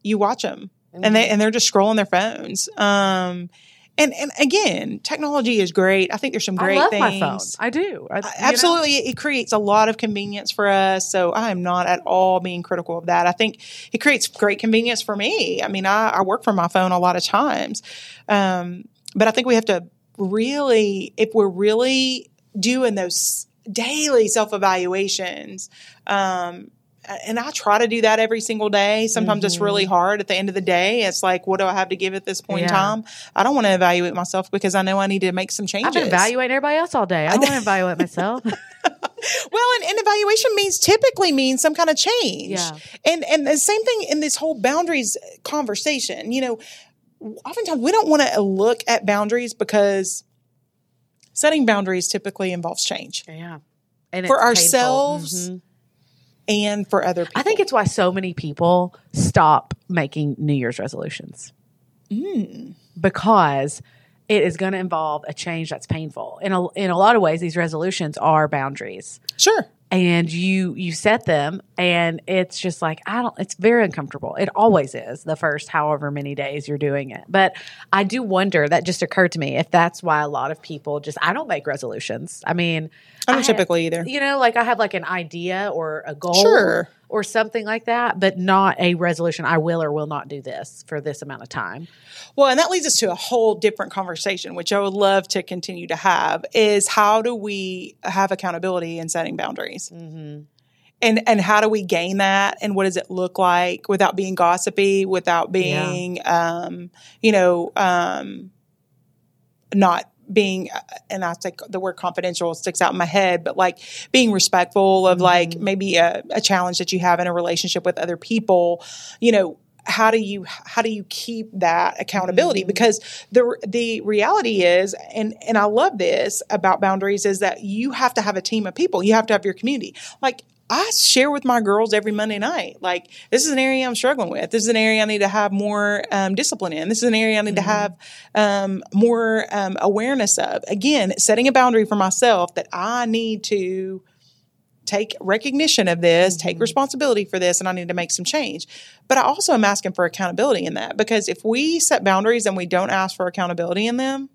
you watch them, mm-hmm. and they and they're just scrolling their phones. Um, And and again, technology is great. I think there's some great I love things. My phone. I do. I, Absolutely. Know? It creates a lot of convenience for us. So I am not at all being critical of that. I think it creates great convenience for me. I mean, I, I work from my phone a lot of times. Um, but I think we have to really, if we're really doing those daily self-evaluations, um, and I try to do that every single day. Sometimes mm-hmm. it's really hard at the end of the day. It's like, what do I have to give at this point yeah. in time? I don't want to evaluate myself, because I know I need to make some changes. I've been evaluating everybody else all day. I don't want to evaluate myself. Well, and, and evaluation means typically means some kind of change. Yeah. And, and the same thing in this whole boundaries conversation. You know, oftentimes we don't want to look at boundaries, because setting boundaries typically involves change. Yeah. And it's for ourselves. Mm-hmm. And for other people. I think it's why so many people stop making New Year's resolutions. Mm. Because it is going to involve a change that's painful. In a, in a lot of ways, these resolutions are boundaries. Sure. And you you set them, and it's just like, I don't, it's very uncomfortable. It always is, the first however many days you're doing it. But I do wonder, that just occurred to me, if that's why a lot of people just, I don't make resolutions. I mean, I don't I typically have, either. You know, like I have like an idea or a goal sure. or something like that, but not a resolution. I will or will not do this for this amount of time. Well, and that leads us to a whole different conversation, which I would love to continue to have, is how do we have accountability in setting boundaries? Mm-hmm. And and how do we gain that? And what does it look like without being gossipy, without being, yeah. um, you know, um, not being, and I think the word confidential sticks out in my head, but like being respectful of mm-hmm. like maybe a, a challenge that you have in a relationship with other people. You know, how do you, how do you keep that accountability? Mm-hmm. Because the, the reality is, and, and I love this about boundaries, is that you have to have a team of people. You have to have your community. Like, I share with my girls every Monday night, like, this is an area I'm struggling with. This is an area I need to have more um, discipline in. This is an area I need mm-hmm. to have um, more um, awareness of. Again, setting a boundary for myself that I need to take recognition of this, mm-hmm. take responsibility for this, and I need to make some change. But I also am asking for accountability in that, because if we set boundaries and we don't ask for accountability in them,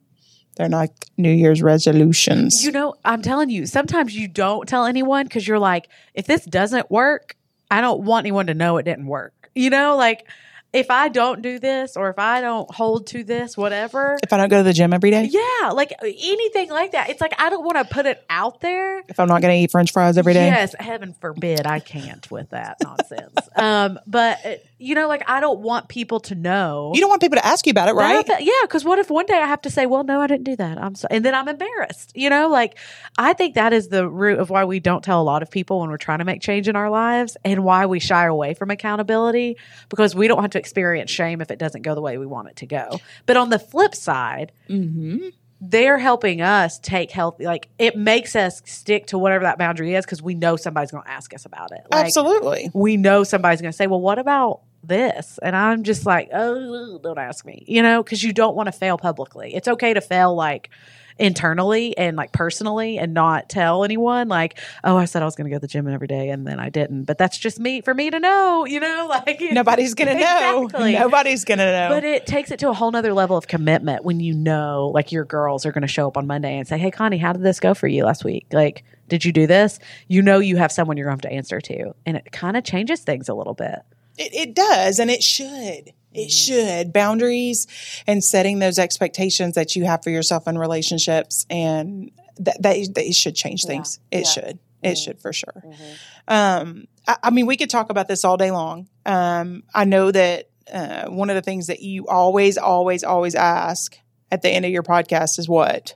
they're not New Year's resolutions. You know, I'm telling you, sometimes you don't tell anyone because you're like, if this doesn't work, I don't want anyone to know it didn't work. You know, like if I don't do this or if I don't hold to this, whatever. If I don't go to the gym every day? Yeah, like anything like that. It's like I don't want to put it out there. If I'm not going to eat French fries every day? Yes, heaven forbid I can't with that nonsense. Um, but it, you know, like I don't want people to know. You don't want people to ask you about it, right? That, yeah, because what if one day I have to say, "Well, no, I didn't do that." I'm sorry, and then I'm embarrassed. You know, like I think that is the root of why we don't tell a lot of people when we're trying to make change in our lives, and why we shy away from accountability, because we don't have to experience shame if it doesn't go the way we want it to go. But on the flip side, mm-hmm. they're helping us take healthy, like it makes us stick to whatever that boundary is, because we know somebody's going to ask us about it. Like, absolutely, we know somebody's going to say, "Well, what about this?" And I'm just like, oh, don't ask me, you know, because you don't want to fail publicly. It's okay to fail like internally and like personally and not tell anyone, like, oh, I said I was going to go to the gym every day and then I didn't. But that's just me for me to know, you know, like nobody's going to know. Exactly. Nobody's going to know. But it takes it to a whole nother level of commitment when you know, like your girls are going to show up on Monday and say, "Hey, Connie, how did this go for you last week? Like, did you do this?" You know, you have someone you're going to have to answer to, and it kind of changes things a little bit. It, it does, and it should. It should. Boundaries and setting those expectations that you have for yourself in relationships, and that that, that it should change things. Yeah. It yeah. should. It mm-hmm. should for sure. Mm-hmm. Um, I, I mean, we could talk about this all day long. Um, I know that uh, one of the things that you always, always, always ask at the end of your podcast is what?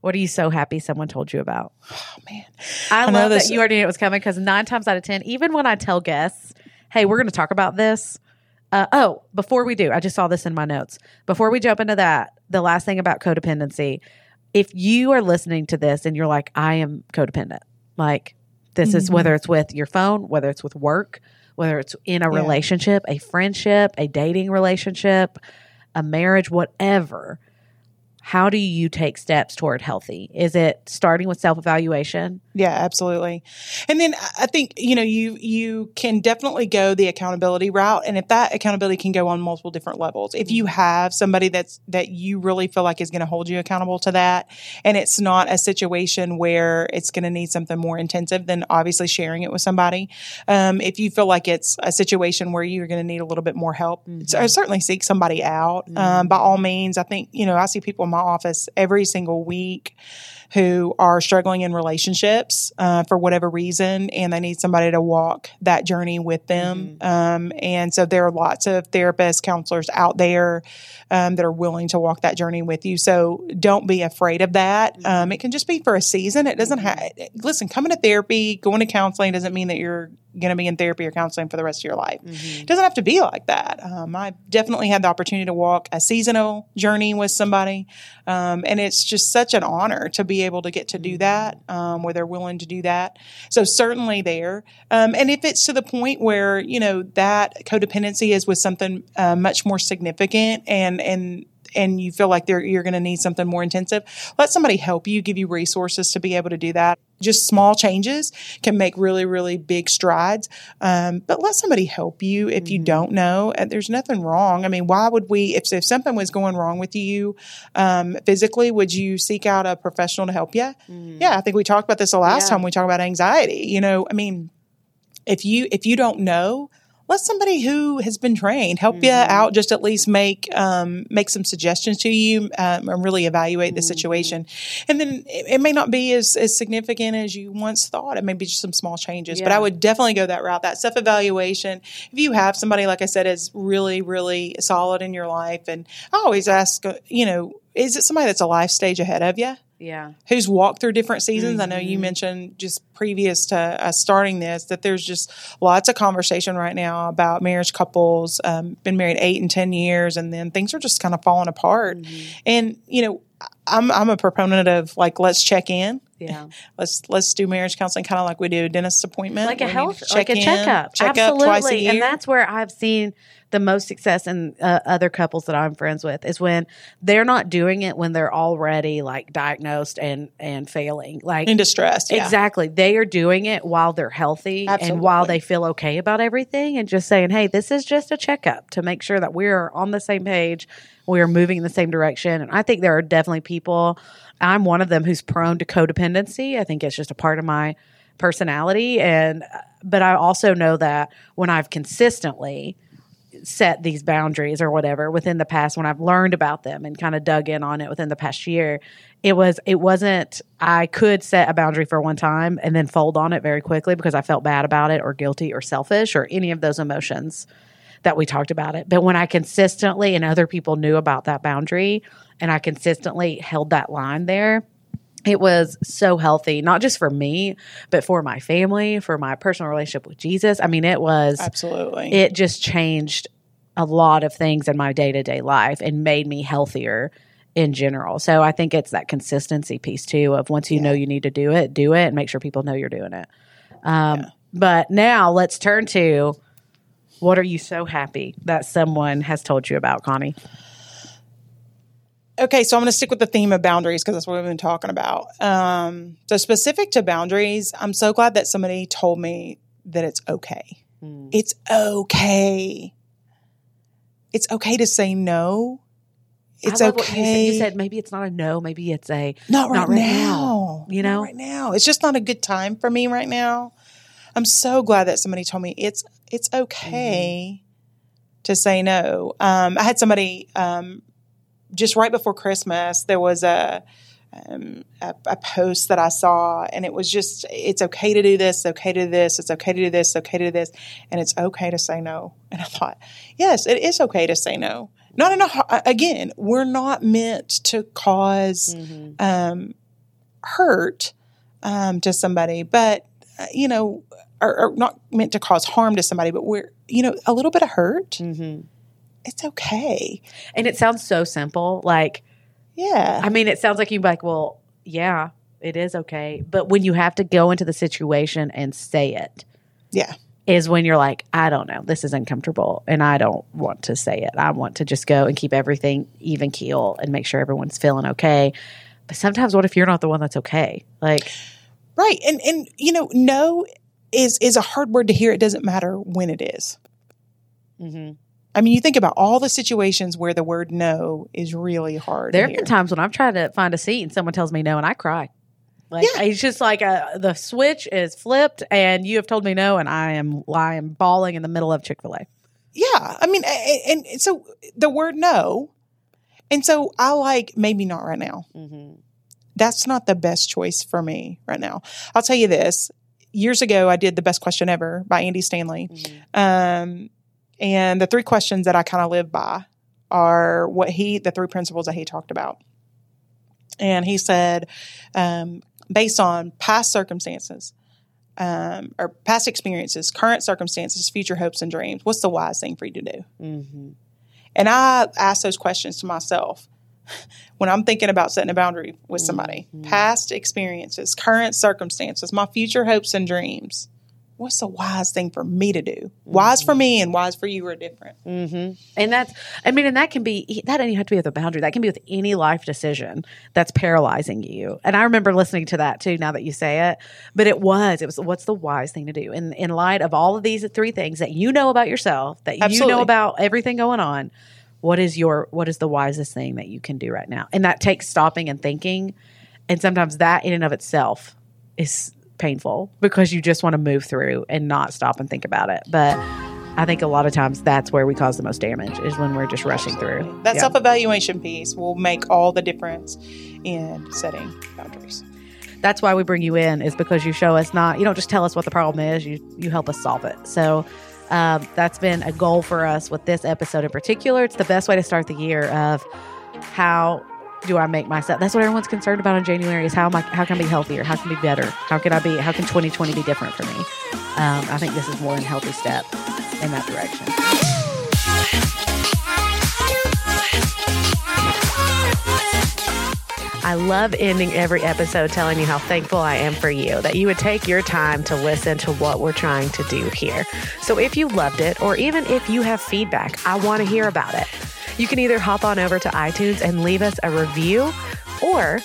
What are you so happy someone told you about? Oh, man. I, I love know that you already knew it was coming, because nine times out of ten, even when I tell guests, hey, we're going to talk about this. Uh, oh, before we do, I just saw this in my notes. Before we jump into that, the last thing about codependency, if you are listening to this and you're like, I am codependent, like this mm-hmm. is whether it's with your phone, whether it's with work, whether it's in a yeah. relationship, a friendship, a dating relationship, a marriage, whatever, how do you take steps toward healthy? Is it starting with self-evaluation? Yeah, absolutely. And then I think, you know, you you can definitely go the accountability route. And if that accountability can go on multiple different levels, if you have somebody that's that you really feel like is going to hold you accountable to that, and it's not a situation where it's going to need something more intensive, then obviously sharing it with somebody. Um, if you feel like it's a situation where you're going to need a little bit more help, mm-hmm. certainly seek somebody out. Mm-hmm. Um, by all means, I think, you know, I see people in my office every single week who are struggling in relationships uh, for whatever reason, and they need somebody to walk that journey with them. Mm-hmm. Um, and so there are lots of therapists, counselors out there um, that are willing to walk that journey with you. So don't be afraid of that. Mm-hmm. Um, it can just be for a season. It doesn't have, listen, coming to therapy, going to counseling doesn't mean that you're going to be in therapy or counseling for the rest of your life. Mm-hmm. It doesn't have to be like that. Um, I definitely had the opportunity to walk a seasonal journey with somebody. Um, and it's just such an honor to be able to get to do that, um, where they're willing to do that. So certainly there. Um, and if it's to the point where, you know, that codependency is with something uh, much more significant and, and, and you feel like they're, you're going to need something more intensive, let somebody help you, give you resources to be able to do that. Just small changes can make really, really big strides. Um, but let somebody help you if you don't know. And there's nothing wrong. I mean, why would we, if, if something was going wrong with you um, physically, would you seek out a professional to help you? Mm. Yeah, I think we talked about this the last yeah. time we talked about anxiety. You know, I mean, if you if you don't know, let somebody who has been trained help mm-hmm. you out, just at least make um, make some suggestions to you um, and really evaluate mm-hmm. the situation. And then it, it may not be as, as significant as you once thought. It may be just some small changes, yeah. but I would definitely go that route, that self-evaluation. If you have somebody, like I said, is really, really solid in your life, and I always ask, you know, is it somebody that's a life stage ahead of you? Yeah. Who's walked through different seasons. Mm-hmm. I know you mentioned just previous to us starting this that there's just lots of conversation right now about marriage couples, um, been married eight and ten years, and then things are just kind of falling apart. Mm-hmm. And, you know, I'm I'm a proponent of, like, let's check in. Yeah. Let's let's do marriage counseling kind of like we do a dentist appointment. Like a health, like a checkup. Check up twice a year. And that's where I've seen the most success in uh, other couples that I'm friends with is when they're not doing it when they're already, like, diagnosed and, and failing. Like, and distressed. Yeah. Exactly. They are doing it while they're healthy Absolutely. And while they feel okay about everything, and just saying, hey, this is just a checkup to make sure that we're on the same page. We are moving in the same direction. And I think there are definitely people, I'm one of them, who's prone to codependency. I think it's just a part of my personality. And, but I also know that when I've consistently set these boundaries or whatever within the past, when I've learned about them and kind of dug in on it within the past year, it was, it wasn't, I could set a boundary for one time and then fold on it very quickly because I felt bad about it or guilty or selfish or any of those emotions that we talked about it. But when I consistently, and other people knew about that boundary, and I consistently held that line there, it was so healthy, not just for me, but for my family, for my personal relationship with Jesus. I mean, it was absolutely, it just changed a lot of things in my day-to-day life and made me healthier in general. So I think it's that consistency piece too, of once you yeah. know you need to do it, do it, and make sure people know you're doing it. Um, yeah. But now let's turn to, what are you so happy that someone has told you about, Connie? Okay, so I'm going to stick with the theme of boundaries because that's what we've been talking about. Um, so specific to boundaries, I'm so glad that somebody told me that it's okay. Mm. It's okay. It's okay to say no. It's I love okay. What you, said. You said maybe it's not a no, maybe it's a not right, not right now. now. You know, not right now. It's just not a good time for me right now. I'm so glad that somebody told me it's it's okay mm-hmm. to say no. Um, I had somebody um, just right before Christmas. There was a, um, a a post that I saw, and it was just it's okay to do this, okay to do this, it's okay to do this, okay to do this, and it's okay to say no. And I thought, yes, it is okay to say no. Not in a, again, we're not meant to cause mm-hmm. um, hurt um, to somebody, but. You know, are, are not meant to cause harm to somebody, but we're, you know, a little bit of hurt. Mm-hmm. It's okay. And it sounds so simple. Like, yeah. I mean, it sounds like you'd be like, well, yeah, it is okay. But when you have to go into the situation and say it. Yeah. Is when you're like, I don't know, this is uncomfortable and I don't want to say it. I want to just go and keep everything even keel and make sure everyone's feeling okay. But sometimes what if you're not the one that's okay? Like, right. And, and you know, no is is a hard word to hear. It doesn't matter when it is. Mm-hmm. I mean, you think about all the situations where the word no is really hard. There have been times when I'm trying to find a seat and someone tells me no and I cry. Like, yeah. It's just like a, the switch is flipped and you have told me no and I am I am bawling in the middle of Chick-fil-A. Yeah. I mean, and, and so the word no. And so I like, maybe not right now. Mm-hmm. That's not the best choice for me right now. I'll tell you this. Years ago, I did The Best Question Ever by Andy Stanley. Mm-hmm. Um And the three questions that I kind of live by are what he, the three principles that he talked about. And he said, um, based on past circumstances, um, or past experiences, current circumstances, future hopes and dreams, what's the wise thing for you to do? Mm-hmm. And I ask those questions to myself when I'm thinking about setting a boundary with somebody. Mm-hmm. Past experiences, current circumstances, my future hopes and dreams. What's the wise thing for me to do? Mm-hmm. Wise for me and wise for you are different. Mm-hmm. And that's, I mean, and that can be, that doesn't have to be with a boundary. That can be with any life decision that's paralyzing you. And I remember listening to that too, now that you say it, but it was, it was, what's the wise thing to do? And in light of all of these three things that you know about yourself, that Absolutely. You know about everything going on, what is your, what is the wisest thing that you can do right now? And that takes stopping and thinking. And sometimes that in and of itself is painful because you just want to move through and not stop and think about it. But I think a lot of times that's where we cause the most damage is when we're just rushing Absolutely. Through. That yeah. self-evaluation piece will make all the difference in setting boundaries. That's why we bring you in, is because you show us not, you don't just tell us what the problem is, you, you help us solve it. So um, that's been a goal for us with this episode in particular. It's the best way to start the year of how do I make myself? That's what everyone's concerned about in January is how am I, how can I be healthier? How can I be better? How can I be, how can twenty twenty be different for me? Um, I think this is one healthy step in that direction. I love ending every episode telling you how thankful I am for you, that you would take your time to listen to what we're trying to do here. So if you loved it, or even if you have feedback, I want to hear about it. You can either hop on over to iTunes and leave us a review, or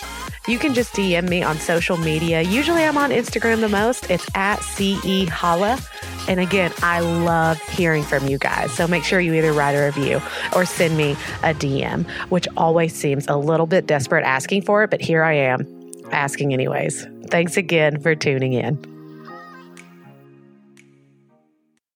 you can just D M me on social media. Usually I'm on Instagram the most. It's at C E Holla. And again, I love hearing from you guys. So make sure you either write a review or send me a D M, which always seems a little bit desperate asking for it. But here I am asking anyways. Thanks again for tuning in.